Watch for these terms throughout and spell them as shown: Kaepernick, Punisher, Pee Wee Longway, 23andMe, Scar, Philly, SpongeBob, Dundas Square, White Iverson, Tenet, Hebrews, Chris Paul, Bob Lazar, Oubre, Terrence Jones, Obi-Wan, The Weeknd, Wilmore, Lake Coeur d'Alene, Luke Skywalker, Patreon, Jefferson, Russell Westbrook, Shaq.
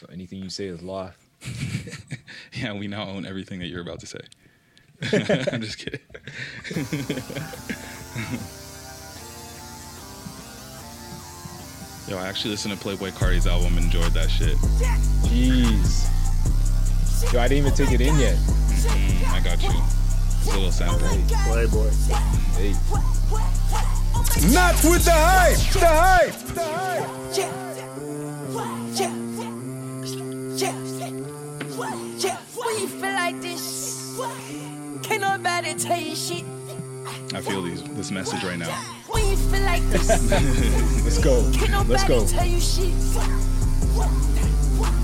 So anything you say is live. Yeah, we now own everything that you're about to say. I'm just kidding. Yo, I actually listened to Playboi Carti's album and enjoyed that shit. Jeez. Yo, I didn't even take it in yet. I got you. It's a little sample. Playboi. Hey. Not with the hype! The hype! The hype! When you feel like this, can't nobody tell you shit. I feel this message right now. When you feel like this, let's go. Let's go. Tell you shit.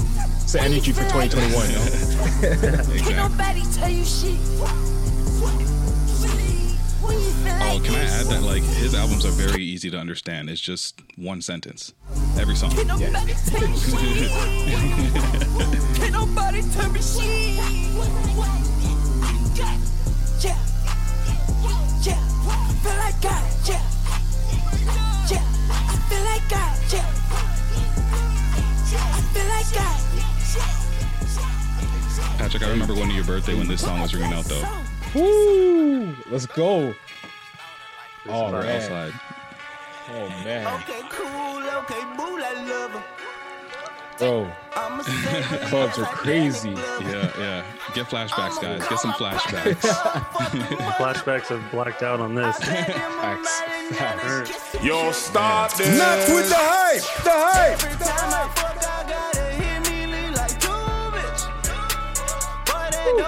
It's the energy for 2021, yo. Exactly. Can't nobody tell you shit. Oh, can I add that, like, his albums are very easy to understand. It's just one sentence. Every song. Yeah. Can nobody tell me shit? Patrick, I remember one of your birthday when this song was ringing out, though. Woo! Let's go. Oh, man. Oh, man. Okay, cool. Okay, boo, I love her. Bro, clubs are crazy. Yeah. Get flashbacks, guys. Get some flashbacks. Flashbacks have blacked out on this. Facts. Yo, stop this. Not with the hype. The hype. Woo.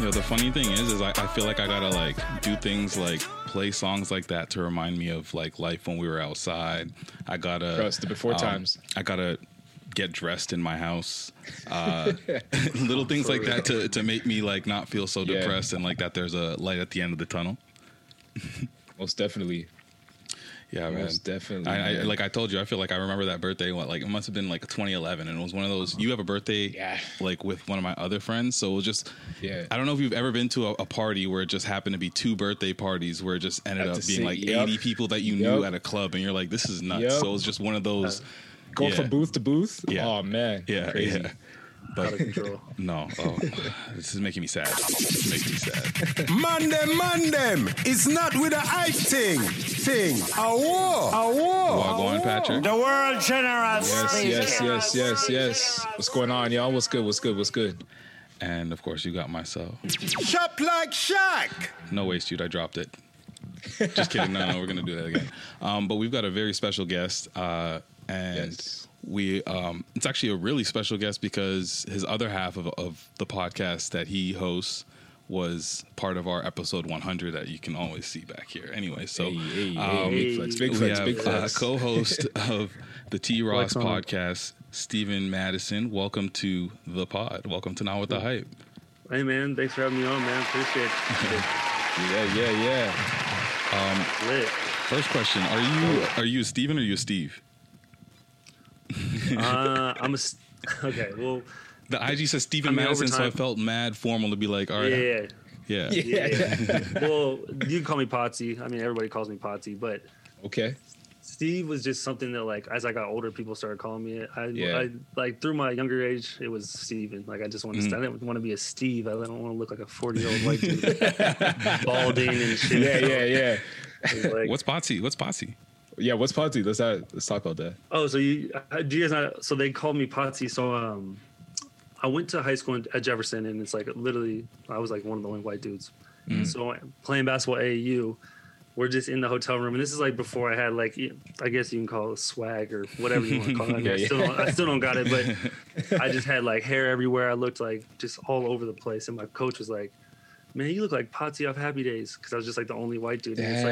You know, the funny thing is I feel like I gotta, like, do things like play songs like that to remind me of, like, life when we were outside. I gotta trust the before times. I gotta get dressed in my house. Little things like that to make me, like, not feel so depressed and, like, that there's a light at the end of the tunnel. Most definitely. Yeah, man. Most definitely. I like I told you, I feel like I remember that birthday. Like, it must have been like 2011, and it was one of those. You have a birthday, like, with one of my other friends, so it was just. Yeah. I don't know if you've ever been to a party where it just happened to be two birthday parties where it just ended up being like 80 people that you knew at a club, and you're like, "This is nuts." So it was just one of those. Going from booth to booth. Yeah. Oh man. Yeah. Crazy. Yeah. But out of control. No. Oh, this is making me sad. This is making me sad. Man them. It's not with a hype thing. A war. What's going on, Patrick? The world generous. Yes. What's going on, y'all? What's good? And, of course, you got myself. Shop like Shaq. No waste, dude. I dropped it. Just kidding. No, we're going to do that again. But we've got a very special guest. We it's actually a really special guest because his other half of the podcast that he hosts was part of our episode 100 that you can always see back here. Anyway, so big flex. Co-host of the T. Ross podcast, Steven Madison. Welcome to the pod. Welcome to Not With the Hype. Hey, man. Thanks for having me on, man. Appreciate it. Yeah. Lit. First question: Are you a Steven or are you a Steve? Okay, well, the IG says Steven Madison, so I felt mad formal to be like, all right. Yeah. Well, you can call me Potsie. I mean, everybody calls me Potsie, but okay. Steve was just something that, like, as I got older, people started calling me it. I like, through my younger age, it was Steve, and, like, I just wanted to. I didn't want to be a Steve. I don't want to look like a 40-year-old white dude, balding and shit. Yeah. Like, What's Potsie? Yeah, what's Potsie? Let's talk about that. Oh, so do you guys not? So they called me Potsie. So I went to high school at Jefferson, and it's like literally, I was like one of the only white dudes. Mm. So playing basketball AAU, we're just in the hotel room, and this is like before I had, like, I guess you can call it swag or whatever you want to call it. I still don't got it, but I just had, like, hair everywhere. I looked like just all over the place, and my coach was like, "Man, you look like Potsie off Happy Days," because I was just like the only white dude. Damn. It's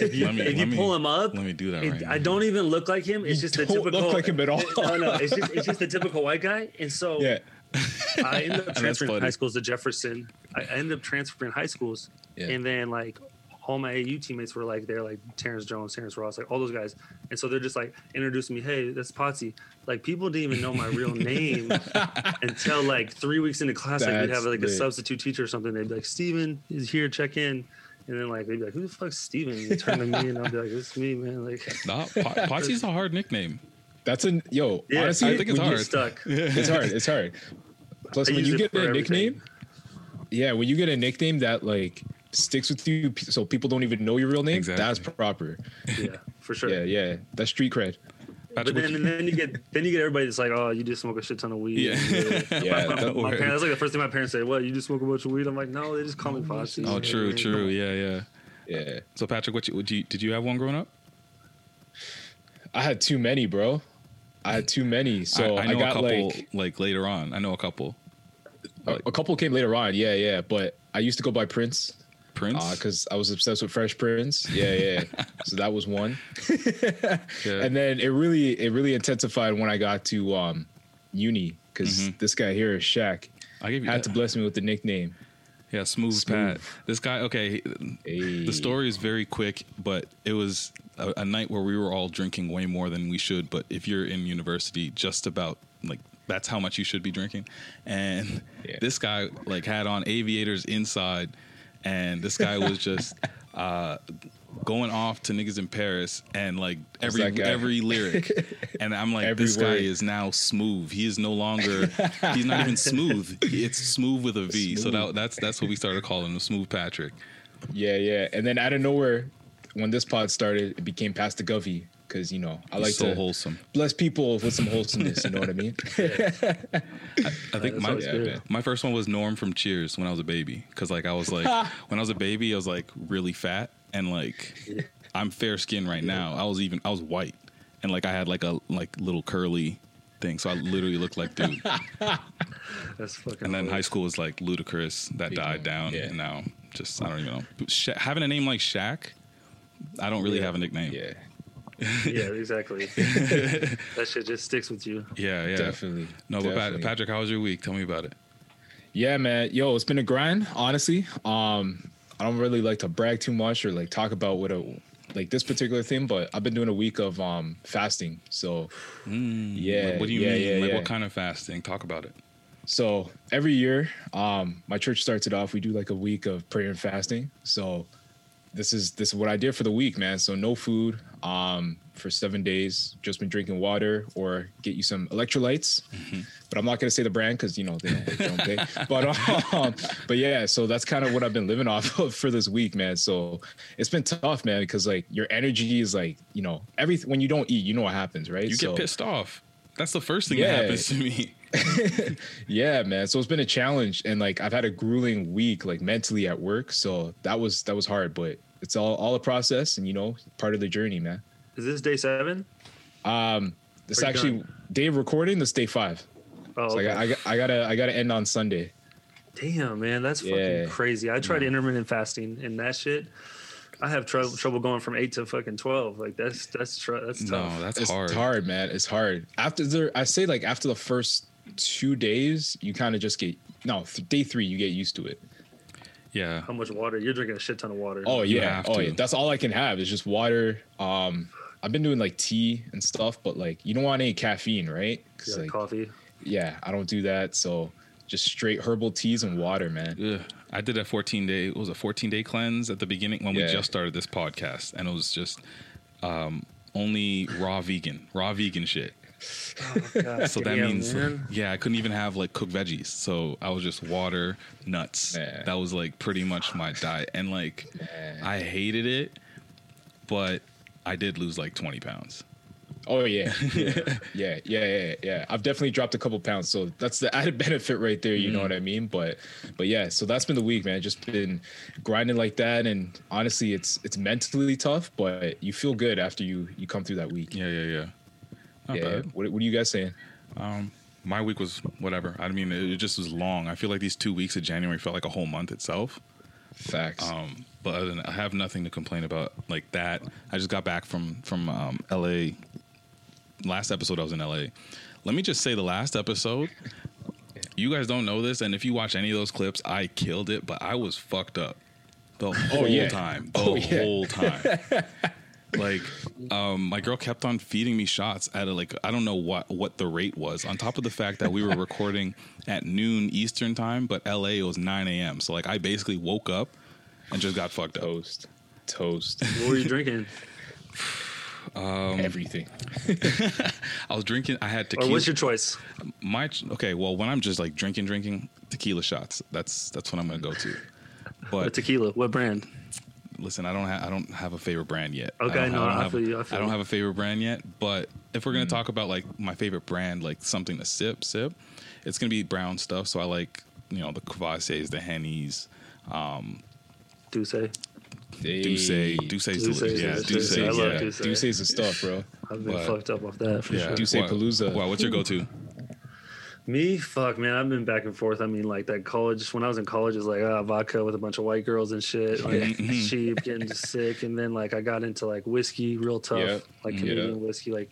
like, if you pull him up, let me do that. Right now. I don't even look like him. It's just the typical. Don't look like him at all. No. It's just the typical white guy. And so I ended up transferring high schools to Jefferson. And then, like, all my AU teammates were like, they're like Terrence Jones, Terrence Ross, like all those guys. And so they're just like introducing me, "Hey, that's Potsie." Like, people didn't even know my real name until like 3 weeks into class. Like, we'd have like a substitute teacher or something. They'd be like, "Steven is here, check in." And then, like, they'd be like, "Who the fuck's Steven?" They turn to me and I'd be like, "It's me, man." Like, Potsie's a hard nickname. That's a yo. Yeah, honestly, I think it's hard. Stuck. It's hard. Plus, when you get a nickname, when you get a nickname that like sticks with you, so people don't even know your real name. Exactly. That's proper. Yeah, for sure. Yeah. That's street cred. But then you get everybody that's like, oh, you do smoke a shit ton of weed. Yeah. My parents, that's like the first thing my parents say. What, you do smoke a bunch of weed? I'm like, no, they just call me Potsie. Oh, true. Yeah. So Patrick, did you have one growing up? I had too many, bro. So I know got a couple, like later on. I know a couple. A couple came later on. Yeah. But I used to go by Prince. Because I was obsessed with Fresh Prince. Yeah. So that was one. And then it really intensified when I got to uni because this guy here is Shaq. I had to bless me with the nickname. Yeah, Smooth Pat. This guy, okay, the story is very quick, but it was a night where we were all drinking way more than we should. But if you're in university, just about like that's how much you should be drinking. And this guy like had on aviators inside. And this guy was just going off to niggas in Paris and like every lyric. And I'm like, every word. Guy is now smooth. He is no longer, he's not even smooth. It's smooth with a V. Smooth. So that's what we started calling him, Smooth Patrick. Yeah. And then out of nowhere, when this pod started, it became Pastor Guffy. Because, you know, I like to bless people with some wholesomeness. You know what I mean? I think my first one was Norm from Cheers when I was a baby. Because, like, I was like, when I was a baby, I was like really fat and like I'm fair skinned right now. I was white and like I had like a little curly thing. So I literally looked like dude. That's fucking. And then high school was like Ludicrous. That died down. Yeah. And now just I don't even know. Having a name like Shaq, I don't really have a nickname. Yeah. Yeah, exactly. That shit just sticks with you. Yeah. Definitely. But Patrick, how was your week? Tell me about it. Yeah, man. Yo, it's been a grind, honestly. I don't really like to brag too much or like talk about this particular thing, but I've been doing a week of fasting. So, what do you mean? What kind of fasting? Talk about it. So every year, my church starts it off. We do like a week of prayer and fasting. So this is what I did for the week, man. So no food for 7 days. Just been drinking water or get you some electrolytes. But I'm not going to say the brand because, you know, they don't pay. But yeah, so that's kind of what I've been living off of for this week, man. So it's been tough, man, because like your energy is like, you know, everything. When you don't eat, you know what happens, right? You get pissed off. That's the first thing that happens to me. Yeah, man. So it's been a challenge, and like I've had a grueling week, like mentally at work. So that was hard, but it's all a process, and you know, part of the journey, man. Is this day 7? It's actually day of recording. This day 5. Oh, so okay. I gotta end on Sunday. Damn, man, that's fucking crazy. I tried intermittent fasting, and that shit. I have trouble going from 8 to fucking 12. Like that's tough. No, that's hard. It's hard, man. It's hard. After the first 2 days, you kind of just get day 3, you get used to it. Yeah. How much water? You're drinking a shit ton of water. Oh yeah. That's all I can have is just water. I've been doing like tea and stuff, but like you don't want any caffeine, right? Cause like coffee. Yeah, I don't do that. So just straight herbal teas and water, man. Yeah. I did a 14-day cleanse at the beginning when we just started this podcast, and it was just only raw vegan shit. Oh, God. So that means, man. I couldn't even have like cooked veggies. So I was just water, nuts. Man. That was like pretty much my diet. And like, I hated it, but I did lose like 20 pounds. Oh yeah. I've definitely dropped a couple pounds, so that's the added benefit right there. You know what I mean? But yeah, so that's been the week, man. Just been grinding like that, and honestly, it's mentally tough, but you feel good after you come through that week. Yeah. Not bad. What are you guys saying? My week was whatever. I mean, it just was long. I feel like these 2 weeks of January felt like a whole month itself. Facts. But other than that, I have nothing to complain about like that. I just got back from L.A. Last episode I was in LA. Let me just say the last episode, you guys don't know this, and if you watch any of those clips, I killed it, but I was fucked up the whole time. The whole time. Like, my girl kept on feeding me shots at I don't know what the rate was, on top of the fact that we were recording at noon Eastern time, but LA was 9 a.m. So like I basically woke up and just got fucked up. Toast. What were you drinking? Everything. I was drinking. I had tequila. Or what's your choice? Okay. Well, when I'm just like drinking tequila shots, that's what I'm going to go to. But what tequila? What brand? Listen, I don't have a favorite brand yet. Okay, I don't have a favorite brand yet. But if we're going to talk about like my favorite brand, like something to sip, it's going to be brown stuff. So I like, the Cavassiers, the Hennies, Duce's delicious. Yeah, Duce's. I love Duce. Duce's the stuff, bro. I've been fucked up off that for sure. Duce Palooza. Wow, what's your go-to? Me? Fuck, man. I've been back and forth. I mean, like that college. When I was in college, it was like vodka with a bunch of white girls and shit. Like, cheap, getting sick. And then like I got into like whiskey, real tough. Yep. Like Canadian whiskey. Like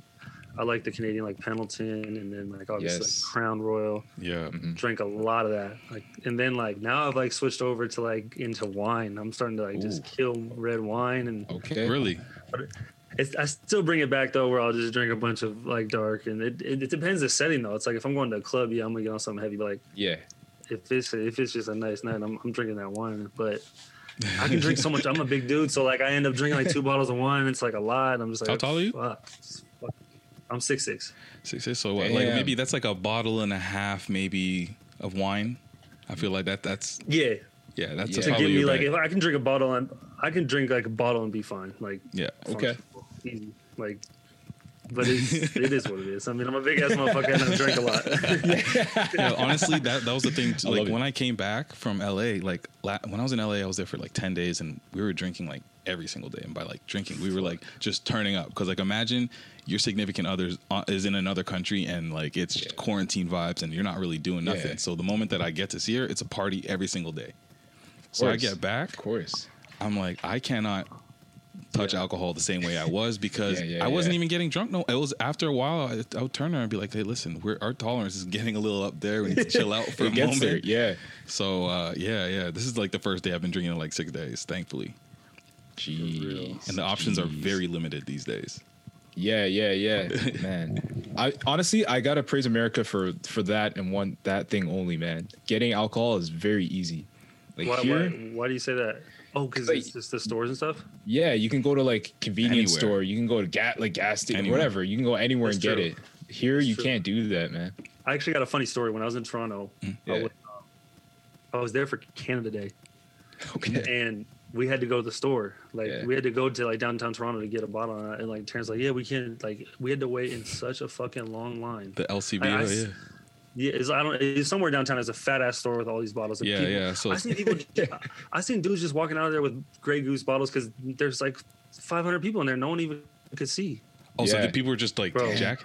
I like the Canadian, like Pendleton. And then like obviously like, Crown Royal. Yeah. Mm-hmm. Drank a lot of that. Like, and then like now I've like switched over to like into wine. I'm starting to like just kill red wine. And okay. Really? I still bring it back though, where I'll just drink a bunch of like dark, and it depends the setting though. It's like if I'm going to a club, I'm gonna get on something heavy. But, like if it's just a nice night, I'm drinking that wine. But I can drink so much. I'm a big dude, so like I end up drinking like 2 bottles of wine. It's like a lot. I'm just like, how tall are you? Fuck. I'm 6'6". 6'6". So what? Like maybe that's like a bottle and a half, maybe of wine. I feel like that's yeah. Yeah, that's to give me like if I can drink a bottle and I can drink like a bottle and be fine. Like okay, easy. Like, but it is what it is. I mean, I'm a big ass motherfucker and I drink a lot. Yeah, honestly, that was the thing. Too. Like when I came back from LA, like when I was in LA, I was there for like 10 days and we were drinking like every single day. And by like drinking, we were like just turning up because like imagine your significant other is in another country and like it's quarantine vibes and you're not really doing nothing. Yeah. So the moment that I get to see her, it's a party every single day. So I get back, of course. I'm like, I cannot touch alcohol the same way I was because I wasn't even getting drunk. No, it was after a while. I would turn around and be like, hey, listen, our tolerance is getting a little up there. We need to chill out for a moment. There. Yeah. So, this is like the first day I've been drinking in like 6 days, thankfully. Jeez. And the options are very limited these days. Yeah. Man, I gotta praise America for that and want that thing only, man. Getting alcohol is very easy. Like why do you say that? Oh, because like, it's just the stores and stuff? Yeah, you can go to, like, convenience store. You can go to gas station, whatever. You can go anywhere and get it. Here, you can't do that, man. I actually got a funny story. When I was in Toronto, I was there for Canada Day. Okay. And we had to go to the store. Like, we had to go to, like, downtown Toronto to get a bottle. And, like, Terrence like, we can't. Like, we had to wait in such a fucking long line. The LCBO, Yeah, it's somewhere downtown. There's a fat ass store with all these bottles. Of people. So I seen dudes just walking out of there with Grey Goose bottles because there's like 500 people in there. No one even could see. Oh, so the people were just like Jack.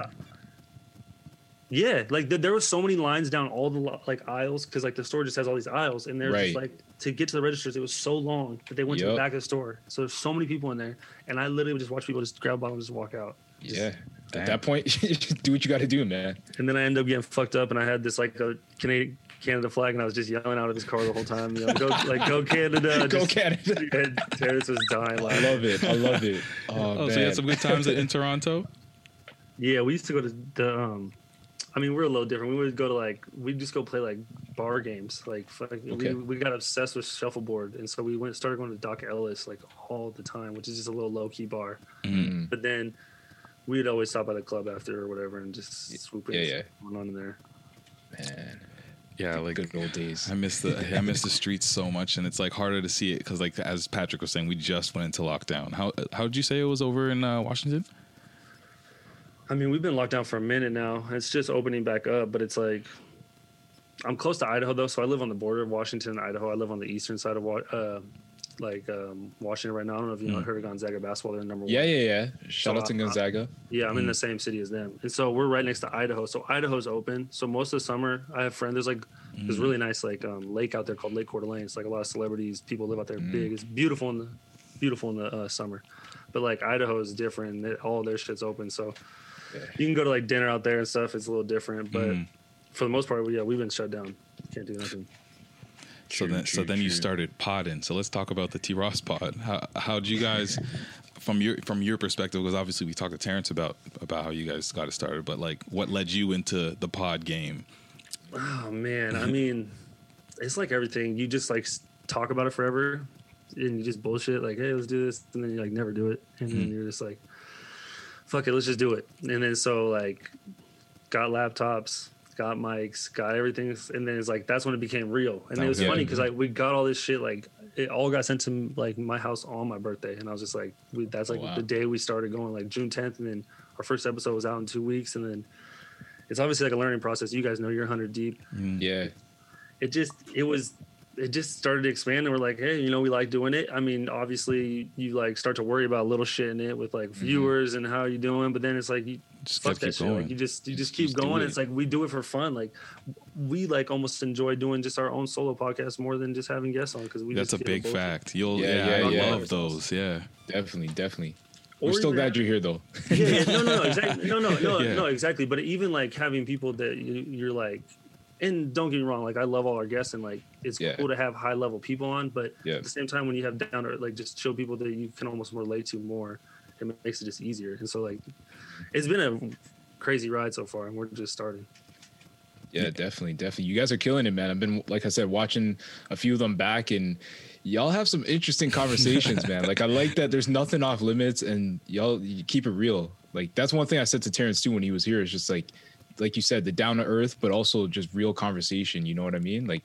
Yeah, like there was so many lines down all the like aisles because like the store just has all these aisles, and they're just like to get to the registers. It was so long that they went to the back of the store. So there's so many people in there, and I literally would just watch people just grab a bottle and just walk out. At that point, do what you got to do, man. And then I ended up getting fucked up, and I had this like a Canada flag, and I was just yelling out of his car the whole time. Go Canada, go Canada. And Terrence was dying laughing. I love it. Oh, so you had some good times in Toronto. Yeah, we used to go to the. I mean, we're a little different. We would go to like we'd just go play like bar games. We got obsessed with shuffleboard, and so we started going to Doc Ellis like all the time, which is just a little low key bar. Mm. But then. We'd always stop by the club after or whatever and just swoop in going on in there. Man. Yeah, like good old days. I miss the streets so much, and it's like harder to see it because, like as Patrick was saying, we just went into lockdown. How did you say it was over in Washington? I mean, we've been locked down for a minute now. It's just opening back up, but it's like I'm close to Idaho though, so I live on the border of Washington and Idaho. I live on the eastern side of Washington right now. I don't know if you heard of Gonzaga basketball. They're number 1. Yeah. Shout out to Gonzaga. I'm in the same city as them, and so we're right next to Idaho. So Idaho's open. So most of the summer, I have friends. There's like this really nice like lake out there called Lake Coeur d'Alene. It's like a lot of celebrities, people live out there. Big. It's beautiful in the summer, but like Idaho is different. All their shit's open, so you can go to like dinner out there and stuff. It's a little different, but for the most part, we've been shut down. Can't do nothing. So then you started podding. So let's talk about the T. Ross pod. How do you guys, from your perspective, because obviously we talked to Terrence about how you guys got it started, but like what led you into the pod game? Oh man, I mean, it's like everything. You just like talk about it forever, and you just bullshit like, hey, let's do this, and then you like never do it, and then you're just like, fuck it, let's just do it. And then so like got laptops, got mics, got everything. And then it's like, that's when it became real. And it was funny because like we got all this shit, like it all got sent to like my house on my birthday. And I was just like, that's like the day we started going, like June 10th. And then our first episode was out in 2 weeks. And then it's obviously like a learning process. You guys know you're 100 deep. Yeah. It just started to expand, and we're like, hey, you know, we like doing it. I mean, obviously you like start to worry about little shit in it with like viewers and how you doing, but then it's like, you just fuck that shit. Like, you just keep going. It's like, we do it for fun. Like we like almost enjoy doing just our own solo podcast more than just having guests on. Cause that's a big fact. I love those. Yeah, definitely. We're still glad you're here, though. Yeah, no, exactly. No, exactly. But even like having people that you're like, and don't get me wrong, like I love all our guests, and like it's cool to have high level people on, but at the same time, when you have down or like just chill people that you can almost relate to more, it makes it just easier. And so like, it's been a crazy ride so far, and we're just starting. Yeah, definitely. You guys are killing it, man. I've been, like I said, watching a few of them back, and y'all have some interesting conversations, man. Like I like that there's nothing off limits, and you keep it real. Like that's one thing I said to Terrence too when he was here. It's just like you said, the down to earth, but also just real conversation. You know what I mean? Like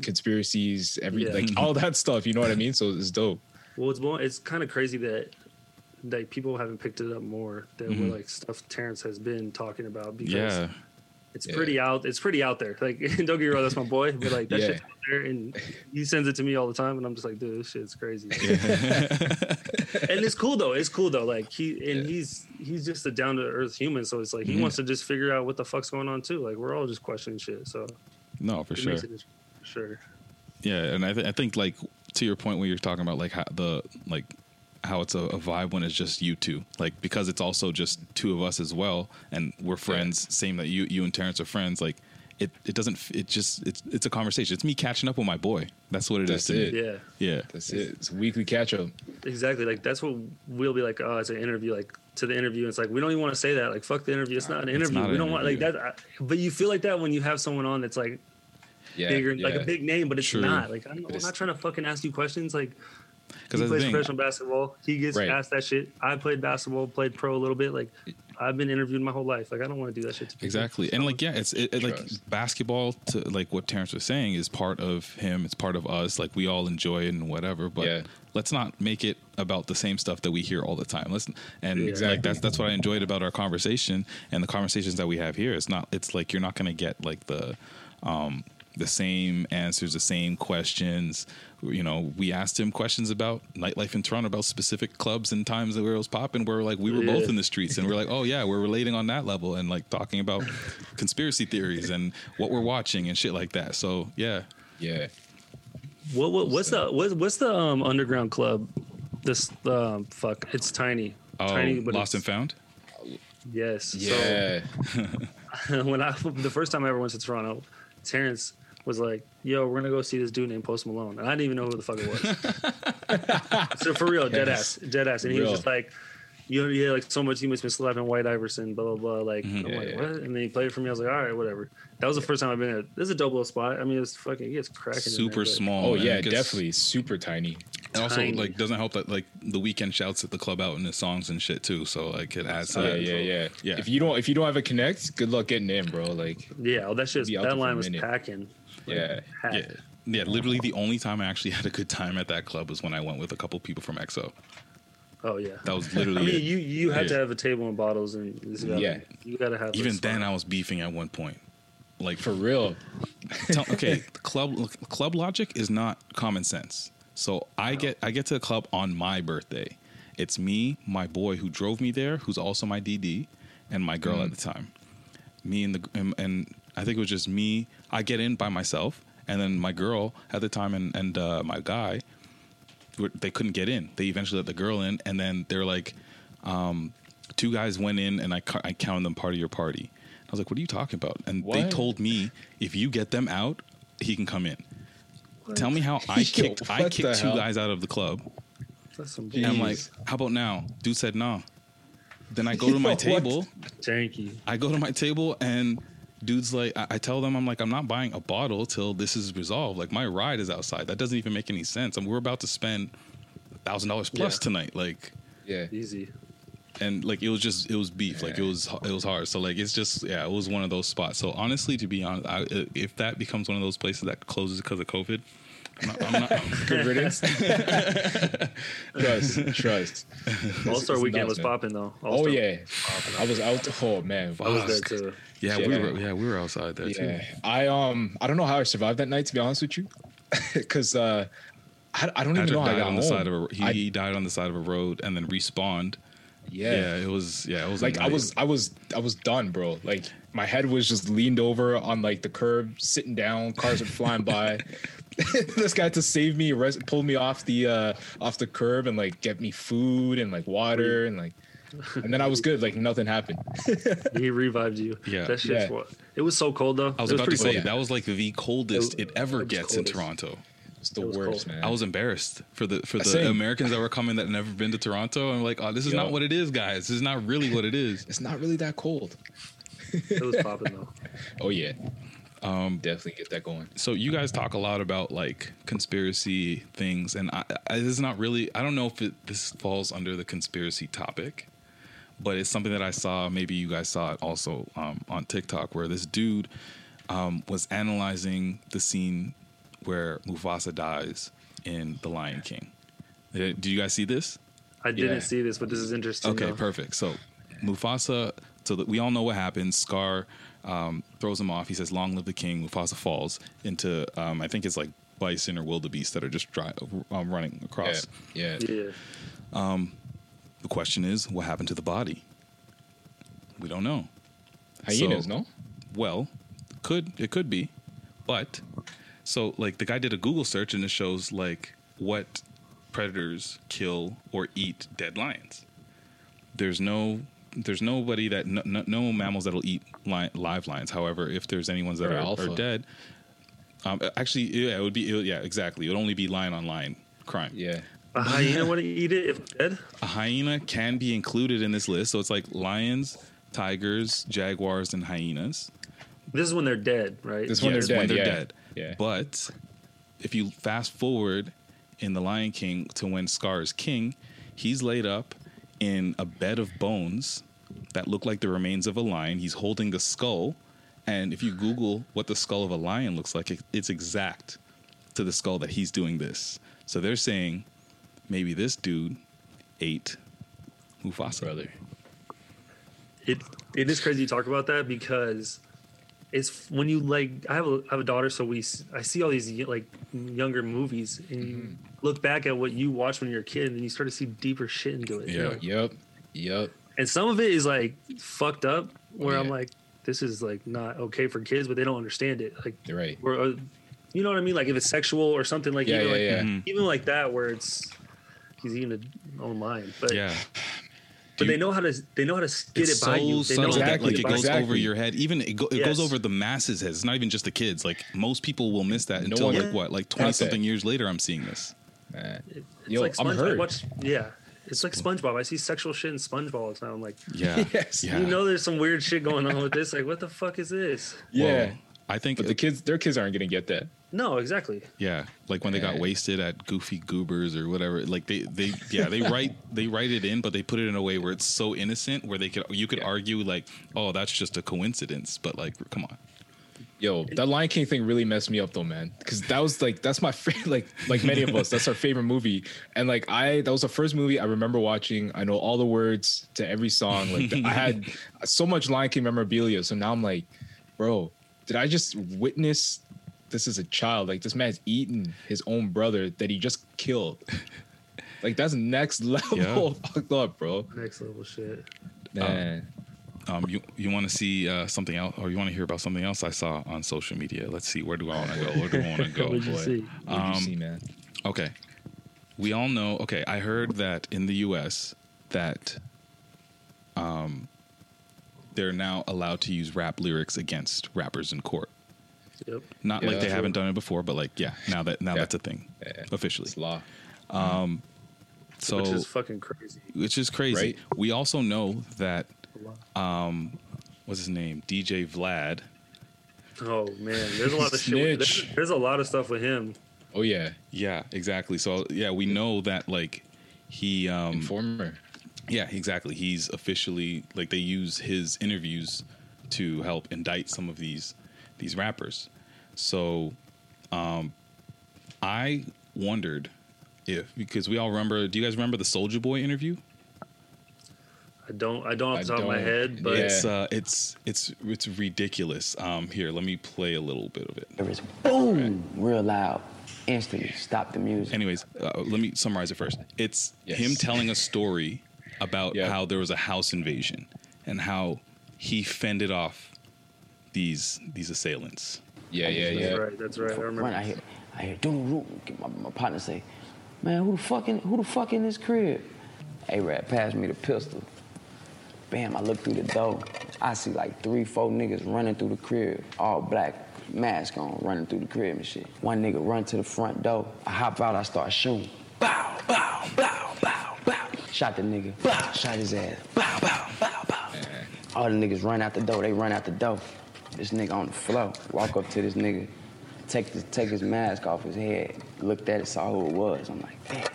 conspiracies, like all that stuff. You know what I mean? So it's dope. Well, it's kind of crazy that like people haven't picked it up more than what, like stuff Terrence has been talking about, because it's pretty out. It's pretty out there. Like don't get me wrong, that's my boy, but like that shit's out there, and he sends it to me all the time, and I'm just like, dude, this shit's crazy. And it's cool though. Like he's just a down to earth human, so it's like he wants to just figure out what the fuck's going on too. Like we're all just questioning shit. So no, for sure. Yeah, and I think like to your point when you're talking about like how it's a vibe when it's just you two, like because it's also just two of us as well, and we're friends. Same that you and Terrence are friends. Like it's a conversation. It's me catching up with my boy. That's what it is. Yeah. That's it. It's a weekly catch up. Exactly. Like that's what we'll be like. Oh, it's an interview. Like to the interview. It's like we don't even want to say that. Like fuck the interview. It's not an interview. We don't want like that. But you feel like that when you have someone on that's like bigger, like a big name, but it's not. Like I'm not trying to fucking ask you questions. Like. He plays professional basketball. He gets asked that shit. I played basketball, played pro a little bit. Like, I've been interviewed my whole life. Like, I don't want to do that shit to people. Exactly. And, like, yeah, it's like basketball, to like what Terrence was saying, is part of him. It's part of us. Like, we all enjoy it and whatever. But let's not make it about the same stuff that we hear all the time. Like, that's what I enjoyed about our conversation and the conversations that we have here. It's like you're not going to get, like, the same answers, the same questions. You know, we asked him questions about nightlife in Toronto, about specific clubs and times that where it was popping. Where like we were both in the streets, and we're like, oh yeah, we're relating on that level, and like talking about conspiracy theories and what we're watching and shit like that. So yeah. What's the underground club? This fuck, it's tiny. Oh, tiny, but Lost and Found. Yes. Yeah. So, when the first time I ever went to Toronto, Terrence was like, yo, we're gonna go see this dude named Post Malone, and I didn't even know who the fuck it was. So for real, dead ass, and he was just like, you had like so much, you must be slapping White Iverson, blah blah blah. Like what? And then he played it for me. I was like, all right, whatever. That was the first time I've been there. This is a double spot. I mean, it's fucking, it gets cracking. Super small. Oh yeah, definitely super tiny. And also, like, doesn't help that like The Weeknd shouts at the club out in his songs and shit too. So like, it adds to that. Yeah. If you don't have a connect, good luck getting in, bro. Like that line was packing. Yeah. Literally, the only time I actually had a good time at that club was when I went with a couple people from EXO. Oh yeah, that was literally. I mean, you had to have a table and bottles, and you gotta have. Even then, I was beefing at one point. Like for real. Okay, club logic is not common sense. So I get to the club on my birthday. It's me, my boy who drove me there, who's also my DD, and my girl at the time. Me and I think it was just me. I get in by myself, and then my girl at the time and my guy, they couldn't get in. They eventually let the girl in, and then they're like, two guys went in, and I counted them part of your party. I was like, what are you talking about? And they told me, if you get them out, he can come in. Tell me how I kicked two guys out of the club. That's some and I'm like, how about now? Dude said no. Then I go to my table. Thank you. I go to my table and dude's like, I tell them, I'm like, I'm not buying a bottle till this is resolved. Like my ride is outside. That doesn't even make any sense. And we're about to spend $1,000 plus tonight. Like, easy. and like it was beef, like it was hard. So like it's just, yeah, it was one of those spots. So honestly, to be honest, if that becomes one of those places that closes because of COVID, I'm not good riddance. trust. All-Star weekend was popping though. All-Star I was out. Oh man, I was there too. Yeah, we were outside there too. I don't know how I survived that night, to be honest with you, because I don't even know how I got home. He died on the side of a road and then respawned. It was like I was done, bro. Like my head was just leaned over on like the curb, sitting down. Cars were flying by. This guy had to save me, pull me off the curb, and like get me food and like water and like. And then I was good, like nothing happened. He revived you. Yeah, that shit's what. It was so cold though. I was about to say that was like the coldest it ever gets in Toronto. It's the worst, man. I was embarrassed for the Americans that were coming that had never been to Toronto. I'm like, oh, this is not what it is, guys. This is not really what it is. It's not really that cold. It was popping though. Oh yeah, definitely get that going. So you guys talk a lot about like conspiracy things, and this is not really. I don't know if this falls under the conspiracy topic, but it's something that I saw. Maybe you guys saw it also on TikTok, where this dude was analyzing the scene where Mufasa dies in The Lion King. Did you guys see this? I didn't see this, but this is interesting. Okay, perfect. So Mufasa, we all know what happens. Scar throws him off. He says, "Long live the king." Mufasa falls into, I think it's like bison or wildebeest that are just running across. Yeah. The question is, what happened to the body? We don't know. Hyenas, no? Well, it could be, but... So, like, the guy did a Google search, and it shows, like, what predators kill or eat dead lions. There's no mammals that'll eat live lions. However, if there's any ones that are dead, exactly. It would only be lion on lion crime. Yeah. A hyena wouldn't eat it if dead? A hyena can be included in this list. So it's like lions, tigers, jaguars, and hyenas. This is when they're dead, right? This is when they're dead. Yeah. But if you fast forward in The Lion King to when Scar is king, he's laid up in a bed of bones that look like the remains of a lion. He's holding the skull. And if you Google what the skull of a lion looks like, it's exact to the skull that he's doing this. So they're saying maybe this dude ate Mufasa. Brother. It is crazy to talk about that because... It's when you like. I have a daughter, so I see all these like younger movies, and you look back at what you watched when you were a kid, and you start to see deeper shit into it. Yeah, you know? Yep. And some of it is like fucked up, where I'm like, this is like not okay for kids, but they don't understand it. Like, you're right. Or, you know what I mean? Like if it's sexual or something like even like that, where it's he's eating his own line, but yeah. But they know how to skid it by you. They know exactly that, like it goes over your head. Even it goes over the masses' heads. It's not even just the kids. Like most people will miss that until like 20-something years later. I'm seeing this. Yo, like I'm hurt. It's like SpongeBob. I see sexual shit in SpongeBob all the time. I'm like, you know, there's some weird shit going on with this. Like, what the fuck is this? Yeah, well, I think. But their kids aren't gonna get that. No, exactly. Yeah, like when they got wasted at Goofy Goobers or whatever. Like they write it in, but they put it in a way where it's so innocent, where you could argue like, oh, that's just a coincidence. But like, come on. Yo, that Lion King thing really messed me up though, man. Because that was like that's my favorite. Like many of us, that's our favorite movie. And like that was the first movie I remember watching. I know all the words to every song. Like I had so much Lion King memorabilia. So now I'm like, bro, did I just witness? This is a child. Like this man's eating his own brother that he just killed. Like that's next level fucked up, bro. Next level shit. Man. You want to see something else, or you want to hear about something else I saw on social media? Let's see. Where do I want to go? Where do I want to go? What did you see? What did you see, man? Okay. We all know. Okay, I heard that in the U.S. that they're now allowed to use rap lyrics against rappers in court. Yep. Not like they haven't done it before, but like now that's a thing officially. It's law. So which is fucking crazy. Which is crazy. Right? We also know that what's his name? DJ Vlad. Oh man, there's a lot of shit. There's a lot of stuff with him. Oh yeah. Yeah, exactly. So yeah, we know that like he Informer. Yeah, exactly. He's officially, like, they use his interviews to help indict some of these rappers. So I wondered if, because we all remember, do you guys remember the Soulja Boy interview? I don't off the top of my head, but it's ridiculous. Here, let me play a little bit of it. There is boom, right. Real loud. Instantly stop the music. Anyways, let me summarize it first. It's him telling a story about how there was a house invasion and how he fended off these assailants. That's right. I remember. I hear dude, my partner say, "Man, who the fuck in this crib?" A-Rap passed me the pistol. Bam, I look through the door. I see like 3-4 niggas running through the crib, all black, mask on, running through the crib and shit. One nigga run to the front door. I hop out, I start shooting. Bow, bow, bow, bow, bow. Shot the nigga. Bow. Shot his ass. Bow, bow, bow, bow. All the niggas run out the door. They run out the door. This nigga on the floor. Walk up to this nigga. Take his mask off his head. Looked at it, saw who it was. I'm like, damn.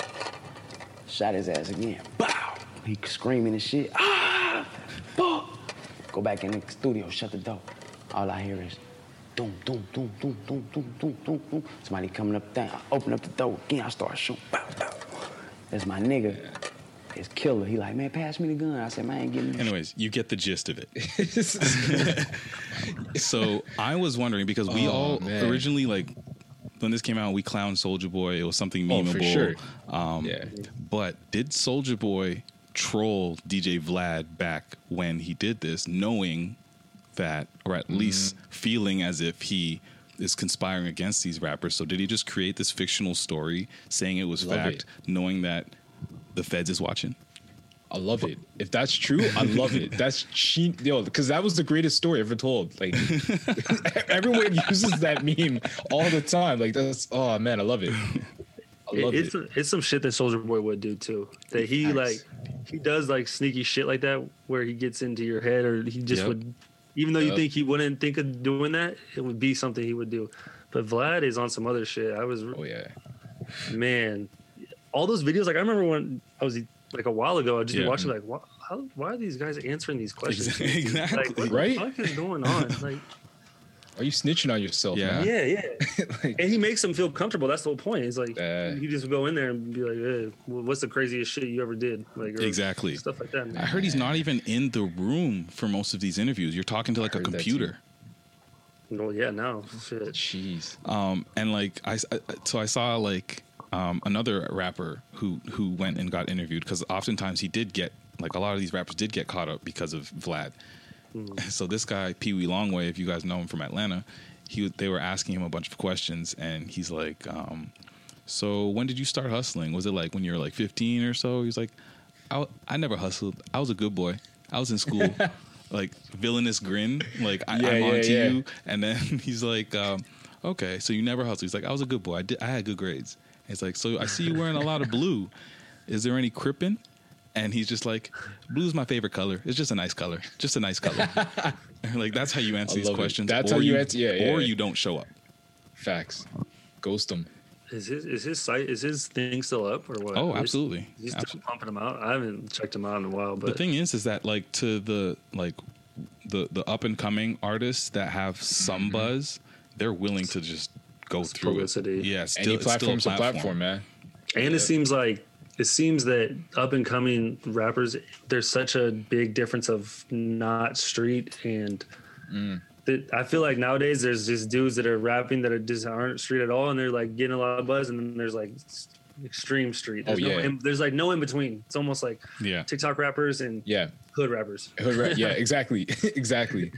Shot his ass again. Bow. He screaming and shit. Ah! Bow. Go back in the studio. Shut the door. All I hear is doom, doom, doom, doom, doom, doom, doom, doom, doom. Somebody coming up there. I open up the door again. I start shooting. Bow, bow. That's my nigga. It's killer. He like, man, pass me the gun. I said, man, I ain't getting it. Anyways, you get the gist of it. So I was wondering, because we originally, like, when this came out, we clowned Soulja Boy. It was something memeable. For sure. But did Soulja Boy troll DJ Vlad back when he did this, knowing that, or at least feeling as if he is conspiring against these rappers? So did he just create this fictional story, saying it was fact, knowing that the feds is watching? I love it. If that's true, I love it. That's cheap, yo, because that was the greatest story ever told. Like, everyone uses that meme all the time. Like, that's, oh man, I love it. I love it. It's some shit that Soulja Boy would do too. That he he does like sneaky shit like that, where he gets into your head, or he just would, even though you think he wouldn't think of doing that, it would be something he would do. But Vlad is on some other shit. Man, all those videos. Like, I remember when I was like a while ago, I'd just be watching like, why are these guys answering these questions? Exactly. Like, what the fuck is going on? Like, are you snitching on yourself? Yeah. Like, and he makes them feel comfortable. That's the whole point. It's like, he just go in there and be like, hey, what's the craziest shit you ever did? Like, exactly. Stuff like that. Man. I heard he's not even in the room for most of these interviews. You're talking to like a computer. Well, yeah, no. Shit. Jeez. And like, I saw like, another rapper who went and got interviewed, because oftentimes he did get, like, a lot of these rappers did get caught up because of Vlad. So this guy Pee Wee Longway, if you guys know him from Atlanta, they were asking him a bunch of questions, and he's like, so when did you start hustling? Was it like when you were like 15 or so? He's like, I never hustled. I was a good boy. I was in school. Like, villainous grin, like, I'm on to you. And then he's like, okay, so you never hustled. He's like, I was a good boy. I had good grades. It's like, so I see you wearing a lot of blue. Is there any crippin'? And he's just like, blue's my favorite color. It's just a nice color. Just a nice color. Like, that's how you answer these questions. That's how you answer. Or you don't show up. Facts. Ghost them. Is his thing still up or what? Oh, absolutely. He's still pumping them out. I haven't checked him out in a while. But the thing is that, like, to the, like, the up and coming artists that have some buzz, they're willing to just go through publicity. It. Yeah, still, any platform's still a platform, man. And it seems that up and coming rappers, there's such a big difference of not street and. I feel like nowadays there's just dudes that are rapping that are just aren't street at all, and they're like getting a lot of buzz, and then there's like extreme street. There's like no in between. It's almost like TikTok rappers and hood rappers. Yeah, exactly, exactly.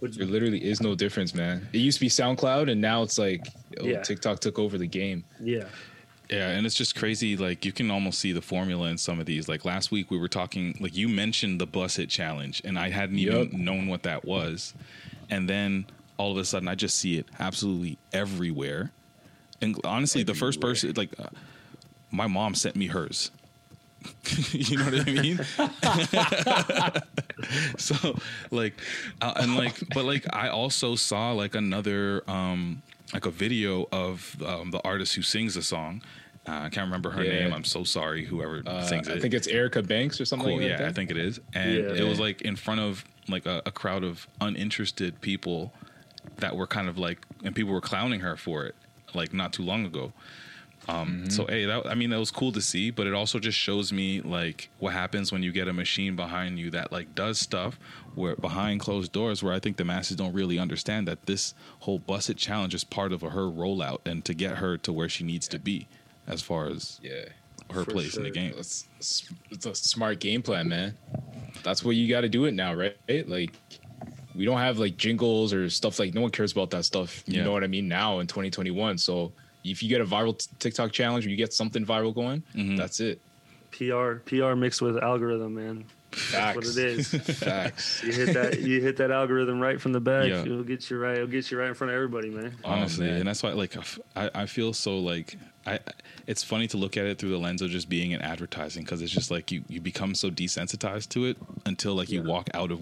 There literally is no difference, man. It used to be SoundCloud, and now it's like TikTok took over the game. Yeah, and it's just crazy. Like, you can almost see the formula in some of these. Like, last week we were talking, like, you mentioned the Busted Challenge, and I hadn't even known what that was. And then all of a sudden I just see it absolutely everywhere. And honestly, the first person, like, my mom sent me hers. You know what I mean? So, like, and like, but like, I also saw like another, like a video of the artist who sings the song, I can't remember her name. I'm so sorry, whoever sings it. I think it's Erica Banks or something like that. Yeah, I think it is. And it was like in front of like a crowd of uninterested people that were kind of like, and people were clowning her for it, like not too long ago. So, hey, that was cool to see, but it also just shows me like what happens when you get a machine behind you that like does stuff where behind closed doors, where I think the masses don't really understand that this whole Busted Challenge is part of her rollout and to get her to where she needs to be as far as her place in the game. It's a smart game plan, man. That's what you got to do it now, right? Like, we don't have like jingles or stuff, like no one cares about that stuff. You know what I mean? Now in 2021. So if you get a viral TikTok challenge or you get something viral going, that's it. PR mixed with algorithm, man. Facts. That's what it is. Facts. You hit that algorithm right from the back. Yeah. It'll get you right. It'll get you right in front of everybody, man. Honestly, and that's why like I feel so like it's funny to look at it through the lens of just being in advertising, because it's just like you become so desensitized to it until like you walk out of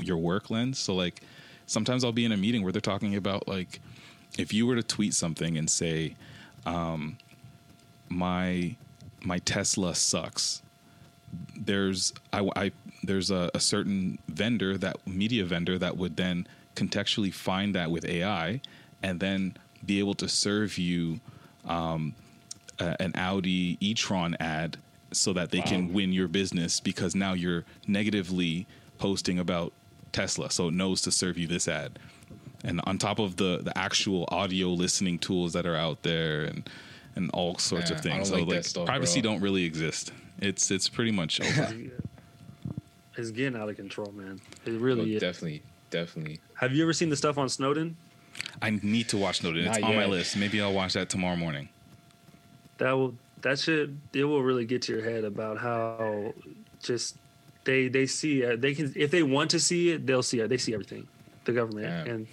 your work lens. So like sometimes I'll be in a meeting where they're talking about like, if you were to tweet something and say, my Tesla sucks, there's a certain vendor, that media vendor, that would then contextually find that with AI and then be able to serve you an Audi e-tron ad so that they can win your business, because now you're negatively posting about Tesla, so it knows to serve you this ad. And on top of the actual audio listening tools that are out there and all sorts of things. So like stuff, privacy don't really exist. It's pretty much over. It's getting out of control, man. It really is. Definitely. Have you ever seen the stuff on Snowden? I need to watch Snowden. It's on my list. Maybe I'll watch that tomorrow morning. It will really get to your head about how just they see it. They can, if they want to see it, they'll see it. They see everything. The government and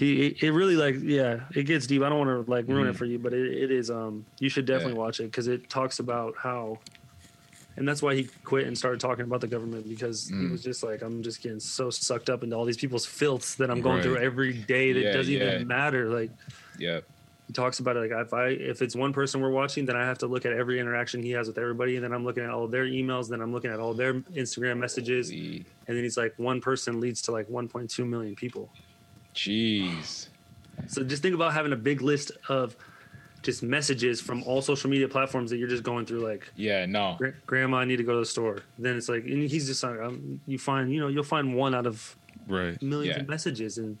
it really like it gets deep. I don't want to like ruin it for you, but it is you should definitely watch it, because it talks about how, and that's why he quit and started talking about the government, because he was just like, I'm just getting so sucked up into all these people's filths that I'm going through every day that doesn't even matter. Like he talks about it like, if it's one person we're watching, then I have to look at every interaction he has with everybody, and then I'm looking at all their emails, then I'm looking at all their Instagram messages, and then he's like, one person leads to like 1.2 million people. Jeez. So just think about having a big list of just messages from all social media platforms that you're just going through, like, grandma, I need to go to the store. Then it's like, and he's just like, you'll find one out of millions of messages, and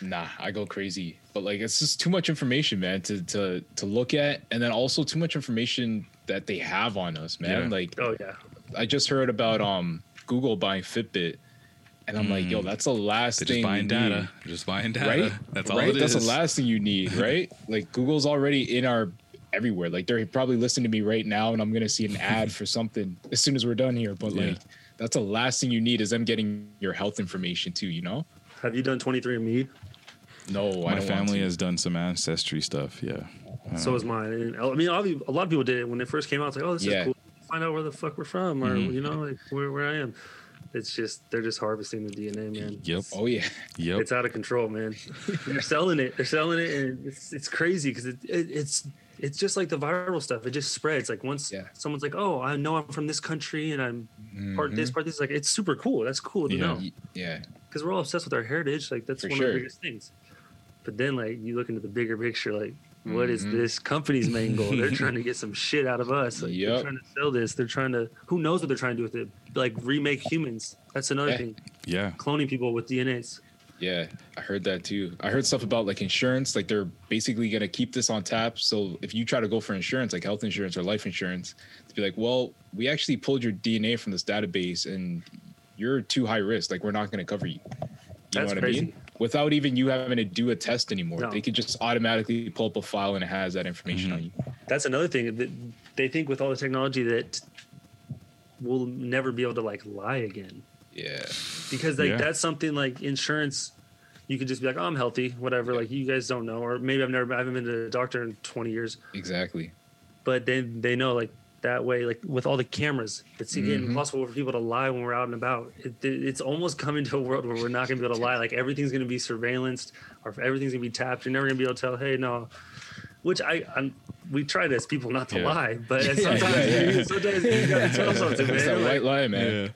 nah, I go crazy. But like, it's just too much information, man, to look at, and then also too much information that they have on us, man. Like, I just heard about Google buying Fitbit, and I'm like, yo, that's the last thing. Just buying data, right? That's all it is. That's the last thing you need, right? Like, Google's already in our everywhere. Like, they're probably listening to me right now, and I'm gonna see an ad for something as soon as we're done here. But like, that's the last thing you need, is them getting your health information too, you know? Have you done 23andMe? No, my family has done some ancestry stuff. Yeah, so is mine. And I mean, a lot of people did it when it first came out. It's like, oh, this is cool. Find out where the fuck we're from, or you know, like where I am. It's just they're just harvesting the DNA, man. Yep. It's, it's out of control, man. They're selling it. And it's crazy, because it's just like the viral stuff. It just spreads. Like, once someone's like, oh, I know I'm from this country and I'm part this. Like, it's super cool. That's cool to know. Yeah. Because we're all obsessed with our heritage. Like, that's one of the biggest things. But then, like, you look into the bigger picture, like, what is this company's main goal? They're trying to get some shit out of us. Like, they're trying to sell this. They're trying to, who knows what they're trying to do with it? Like, remake humans. That's another thing. Yeah. Cloning people with DNAs. Yeah, I heard that too. I heard stuff about, like, insurance. Like, they're basically going to keep this on tap. So if you try to go for insurance, like health insurance or life insurance, to be like, well, we actually pulled your DNA from this database and you're too high risk. Like, we're not going to cover you. You know what I mean? Without even you having to do a test anymore. No. They could just automatically pull up a file and it has that information on you. That's another thing. They think with all the technology that we'll never be able to, like, lie again. Yeah. Because, like, that's something like insurance, you could just be like, oh, I'm healthy, whatever. Like, you guys don't know. Or maybe I haven't been to a doctor in 20 years. Exactly. But then they know, like, that way, like, with all the cameras, it's again impossible for people to lie when we're out and about. It's almost coming to a world where we're not gonna be able to lie. Like, everything's gonna be surveillanced, or everything's gonna be tapped. You're never gonna be able to tell, hey, no. Which we try to as people not to lie, but sometimes you gotta tell something, man. It's a white lie, man.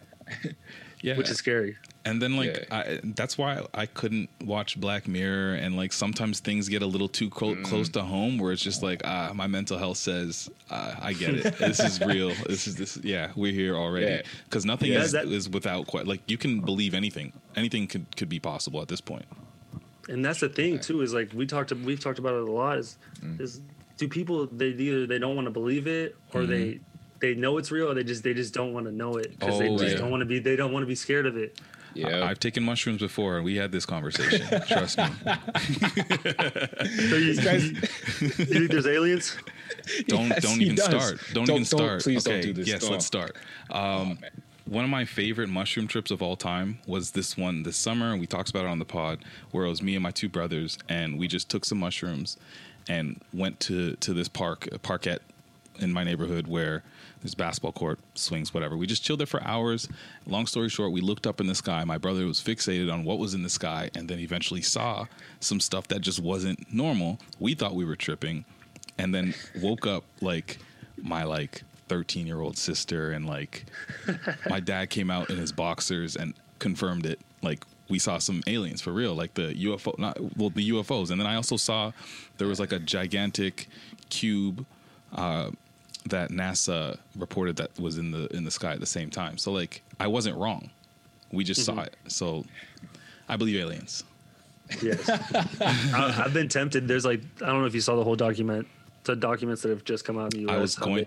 Yeah, which is scary. And then, like, that's why I couldn't watch Black Mirror. And, like, sometimes things get a little too close to home, where it's just like, my mental health says, I get it. This is real. This is yeah, we're here already. Because nothing is without quite. Like, you can believe anything. Anything could be possible at this point. And that's the thing, too, is, like, we've talked about it a lot. Is do people, they either they don't want to believe it, or they know it's real, or they just don't want to know it, because they don't want to be scared of it. Yeah, I've taken mushrooms before, and we had this conversation. Trust me. So you think there's aliens? Don't even start. Please don't do this. Yes, let's start. One of my favorite mushroom trips of all time was this one this summer, and we talked about it on the pod, where it was me and my two brothers, and we just took some mushrooms and went to this parkette in my neighborhood where there's basketball court, swings, whatever. We just chilled there for hours. Long story short, we looked up in the sky. My brother was fixated on what was in the sky, and then eventually saw some stuff that just wasn't normal. We thought we were tripping, and then woke up like my 13-year-old sister, and like my dad came out in his boxers and confirmed it. Like, we saw some aliens for real, like the UFOs. And then I also saw there was like a gigantic cube that NASA reported that was in the sky at the same time. So, like, I wasn't wrong. We just saw it. So I believe aliens. Yes. I've been tempted. There's like, I don't know if you saw the whole document, the documents that have just come out in the US. I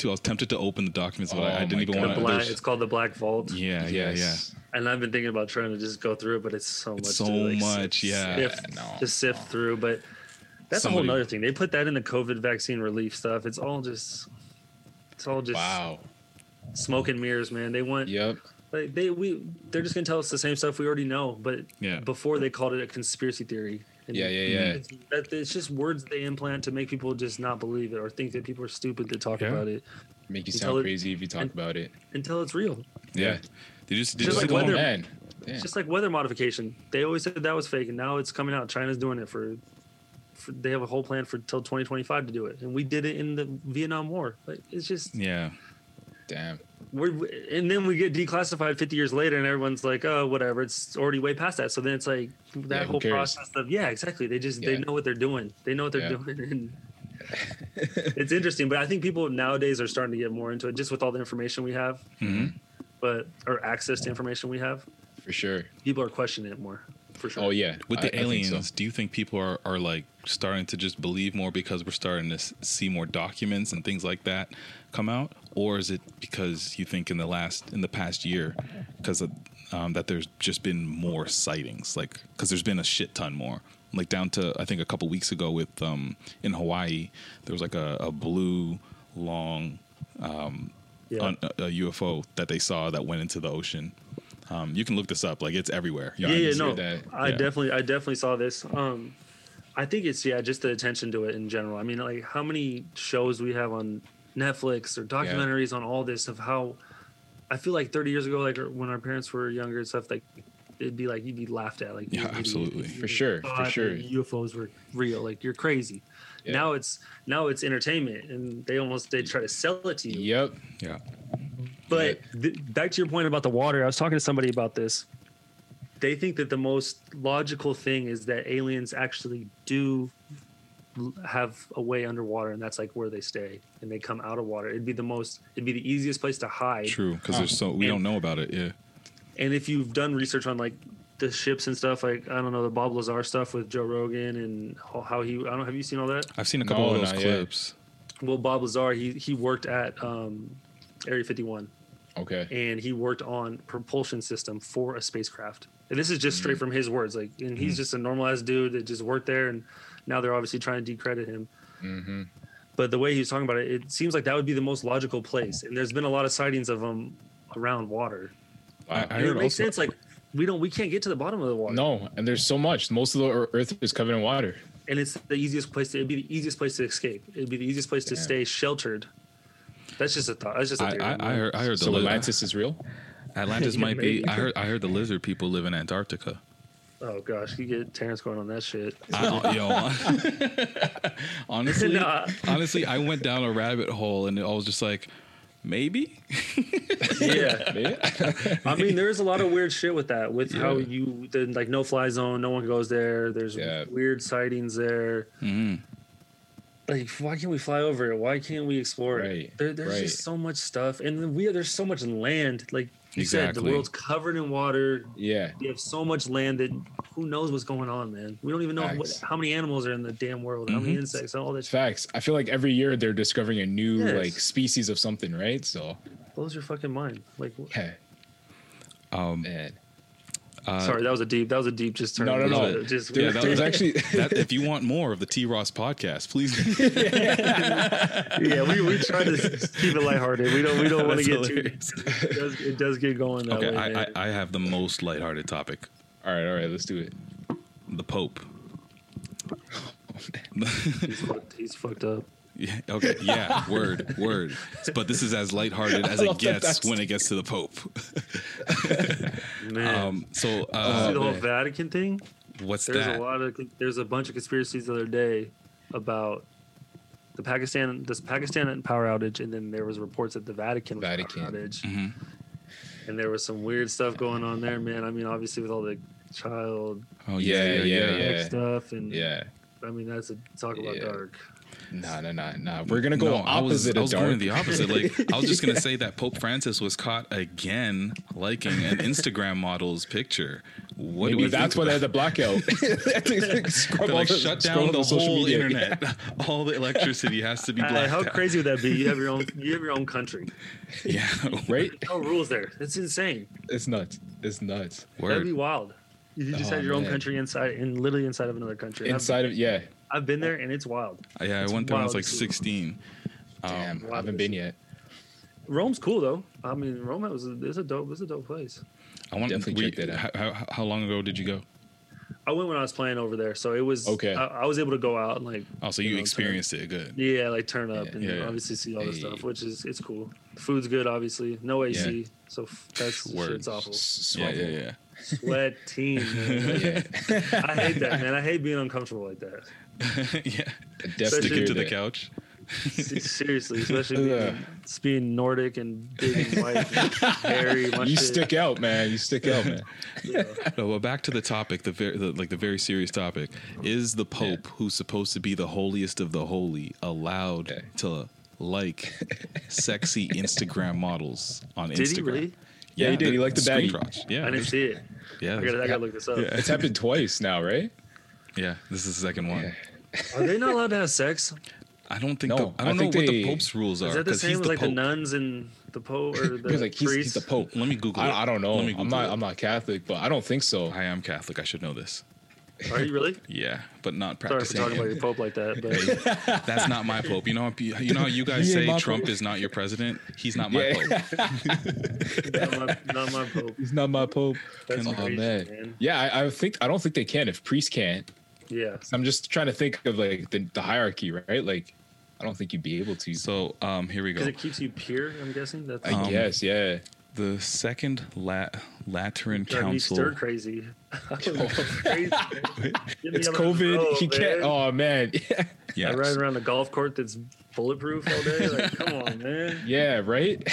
was tempted to open the documents, but I didn't even want to. It's called The Black Vault. Yeah. And I've been thinking about trying to just go through it, but it's so much to sift through. But that's a whole other thing. They put that in the COVID vaccine relief stuff. It's all just smoke and mirrors, man. They want like they're just gonna tell us the same stuff we already know. But before they called it a conspiracy theory. And it's just words they implant to make people just not believe it, or think that people are stupid to talk about it. Make you sound crazy if you talk about it until it's real. Yeah, it's just like weather modification. They always said that was fake, and now it's coming out. China's doing it they have a whole plan for till 2025 to do it, and we did it in the Vietnam War. Like, it's just damn. And then we get declassified 50 years later, and everyone's like, oh, whatever, it's already way past that. So then it's like that whole process of exactly. They just they know what they're doing. They know what they're doing, and it's interesting. But I think people nowadays are starting to get more into it, just with all the information we have, or access to information we have. For sure, people are questioning it more. For sure. Oh yeah, with the aliens, do you think people are like starting to just believe more because we're starting to see more documents and things like that come out, or is it because you think in the past year, because that there's just been more sightings, like, because there's been a shit ton more, like down to I think a couple weeks ago with in Hawaii there was like a blue long a UFO that they saw that went into the ocean. You can look this up. Like, it's everywhere. I definitely saw this. I think it's, just the attention to it in general. I mean, like, how many shows we have on Netflix or documentaries on all this, of how I feel like 30 years ago, like when our parents were younger and stuff, like it'd be like, you'd be laughed at. Like, absolutely. For sure. UFOs were real. Like, you're crazy. Yeah. Now it's entertainment, and they try to sell it to you. Yep. Yeah. But back to your point about the water, I was talking to somebody about this. They think that the most logical thing is that aliens actually do have a way underwater, and that's like where they stay, and they come out of water. It'd be the easiest place to hide. True, because we don't know about it. Yeah. And if you've done research on like the ships and stuff, like I don't know, the Bob Lazar stuff with Joe Rogan and how he, I don't know, have you seen all that? I've seen a couple of those clips. Yeah. Well, Bob Lazar, he worked at Area 51. Okay. And he worked on propulsion system for a spacecraft. And this is just straight from his words. Like, and he's just a normalized dude that just worked there, and now they're obviously trying to decredit him. Mm-hmm. But the way he was talking about it, it seems like that would be the most logical place. And there's been a lot of sightings of them around water. It makes sense. Like, we can't get to the bottom of the water. No, and there's so much. Most of the Earth is covered in water. And it's it'd be the easiest place to escape. It'd be the easiest place to stay sheltered. That's just a thought. That's just a theory. I heard Atlantis is real. Atlantis might be. I heard the lizard people live in Antarctica. Oh gosh, you get Terrence going on that shit. Honestly, honestly, I went down a rabbit hole and I was just like, maybe. Yeah, maybe. I mean, there is a lot of weird shit with that. With how you then like no fly zone, no one goes there. There's weird sightings there. Mm-hmm. Like, why can't we fly over it? Why can't we explore it? There's just so much stuff, and then there's so much land. Like you said, the world's covered in water. Yeah, we have so much land that who knows what's going on, man. We don't even know how many animals are in the damn world, how many insects, all that. Shit. I feel like every year they're discovering a new like species of something, right? So blows your fucking mind. Like, man. Sorry, that was a deep. That was a deep. Just turn. No. Just yeah, that was actually. That, if you want more of the T. Ross podcast, please. Yeah, we try to keep it lighthearted. We don't want to get too. It does get going. That way, I have the most lighthearted topic. All right, let's do it. The Pope. He's fucked up. Yeah. Okay. Yeah. Word. But this is as lighthearted as it gets when it gets to the Pope. Man. So the whole Vatican thing. There's a lot of. There's a bunch of conspiracies the other day about the Pakistan power outage, and then there was reports that the Vatican was power outage, and there was some weird stuff going on there, man. I mean, obviously with all the child. Oh yeah. Stuff and yeah. I mean, that's a talk about dark. No. We're going to go opposite of dark. I was going the opposite. Like, I was just going to say that Pope Francis was caught again liking an Instagram model's picture. What Maybe do we that's why they had the blackout. They're like, shut down the whole internet. All the electricity has to be blacked out. How crazy would that be? You have your own country. Yeah. Right? No rules there. It's insane. It's nuts. That'd be wild. You just had your own country inside, and literally inside of another country. I've been there, and it's wild. Yeah, I went there when I was like 16. Damn, I haven't been yet. Rome's cool, though. I mean, Rome is a dope place. I want to definitely check that out. How long ago did you go? I went when I was playing over there, so it was okay. I was able to go out and like. Oh, so you experienced it good. Yeah, like turn up and obviously see all the stuff, which is it's cool. The food's good, obviously. No AC, so that's shit's awful. Yeah. Sweating. Man. Yeah. I hate that, man. I hate being uncomfortable like that. Yeah, sticking to the couch. Seriously, especially being Nordic and big and white and hairy. You stick out, man. Yeah. No, well, back to the topic, the very serious topic. Is the Pope, who's supposed to be the holiest of the holy, allowed to like sexy Instagram models on Instagram? Did he really? Yeah, he did. He liked the baggy. Yeah, I didn't see it. Yeah, I gotta look this up. Yeah. It's happened twice now, right? Yeah, this is the second one. Yeah. Are they not allowed to have sex? I don't think. No, I don't know what the Pope's rules are. Is that the same with like the nuns and the Pope or the like, priests? He's the Pope. Let me Google it. I don't know. I'm not Catholic, but I don't think so. I am Catholic. I should know this. Are you really? Yeah, but not practicing. Sorry for talking about your Pope like that. But. That's not my Pope. You know how you guys say Trump is not your president? He's not my Pope. He's not my Pope. That's crazy, man. Yeah, I don't think they can if priests can't. Yeah, I'm just trying to think of like the hierarchy, right? Like, I don't think you'd be able to. So, here we go. Because it keeps you pure, I'm guessing. That's I guess, yeah. The Second Lateran Council. They're crazy. Crazy. It's COVID. Row, he can't. Oh man. Yeah. Yeah. I ride around the golf court that's bulletproof all day. Like, come on, man. Yeah. Right.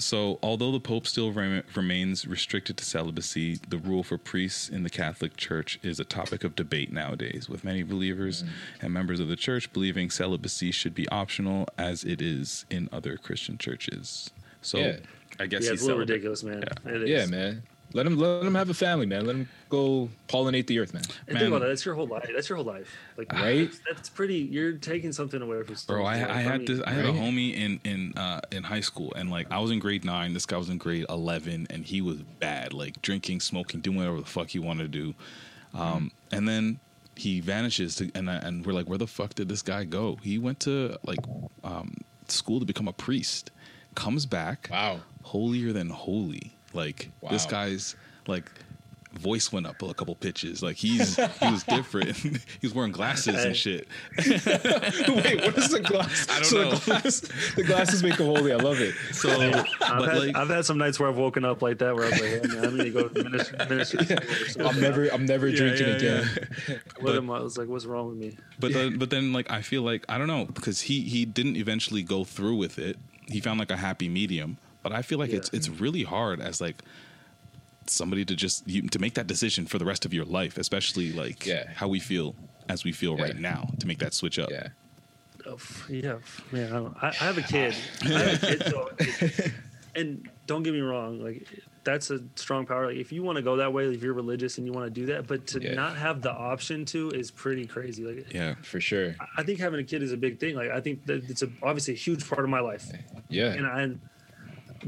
So, although the Pope still remains restricted to celibacy, the rule for priests in the Catholic Church is a topic of debate nowadays, with many believers and members of the Church believing celibacy should be optional, as it is in other Christian churches. So, I guess it's a little ridiculous, man. Yeah, man. Let him have a family, man. Let him go pollinate the earth, man. And think about that. That's your whole life. Like, right? That's pretty. You're taking something away from. Bro, I had a homie in high school, and like I was in grade 9. This guy was in grade 11, and he was bad, like drinking, smoking, doing whatever the fuck he wanted to do. And then he vanishes, and we're like, where the fuck did this guy go? He went to like school to become a priest. Comes back. Wow. Holier than holy. Like, this guy's like voice went up a couple pitches. Like he was different. He was wearing glasses and shit. Wait, what is the glass? I don't know. The glasses make a holy. I love it. So I've had some nights where I've woken up like that, where I was like, hey, man, I'm gonna go to ministry. I'm never drinking again. I was like, what's wrong with me? But then like I feel like I don't know, because he didn't eventually go through with it. He found like a happy medium. But I feel like it's really hard as like somebody to to make that decision for the rest of your life, especially like how we feel as we feel right now, to make that switch up. Yeah, man. I have a kid. So and don't get me wrong, like that's a strong power. Like if you want to go that way, if you're religious and you want to do that, but to not have the option to is pretty crazy. Like for sure. I think having a kid is a big thing. Like I think that it's obviously a huge part of my life. Yeah, and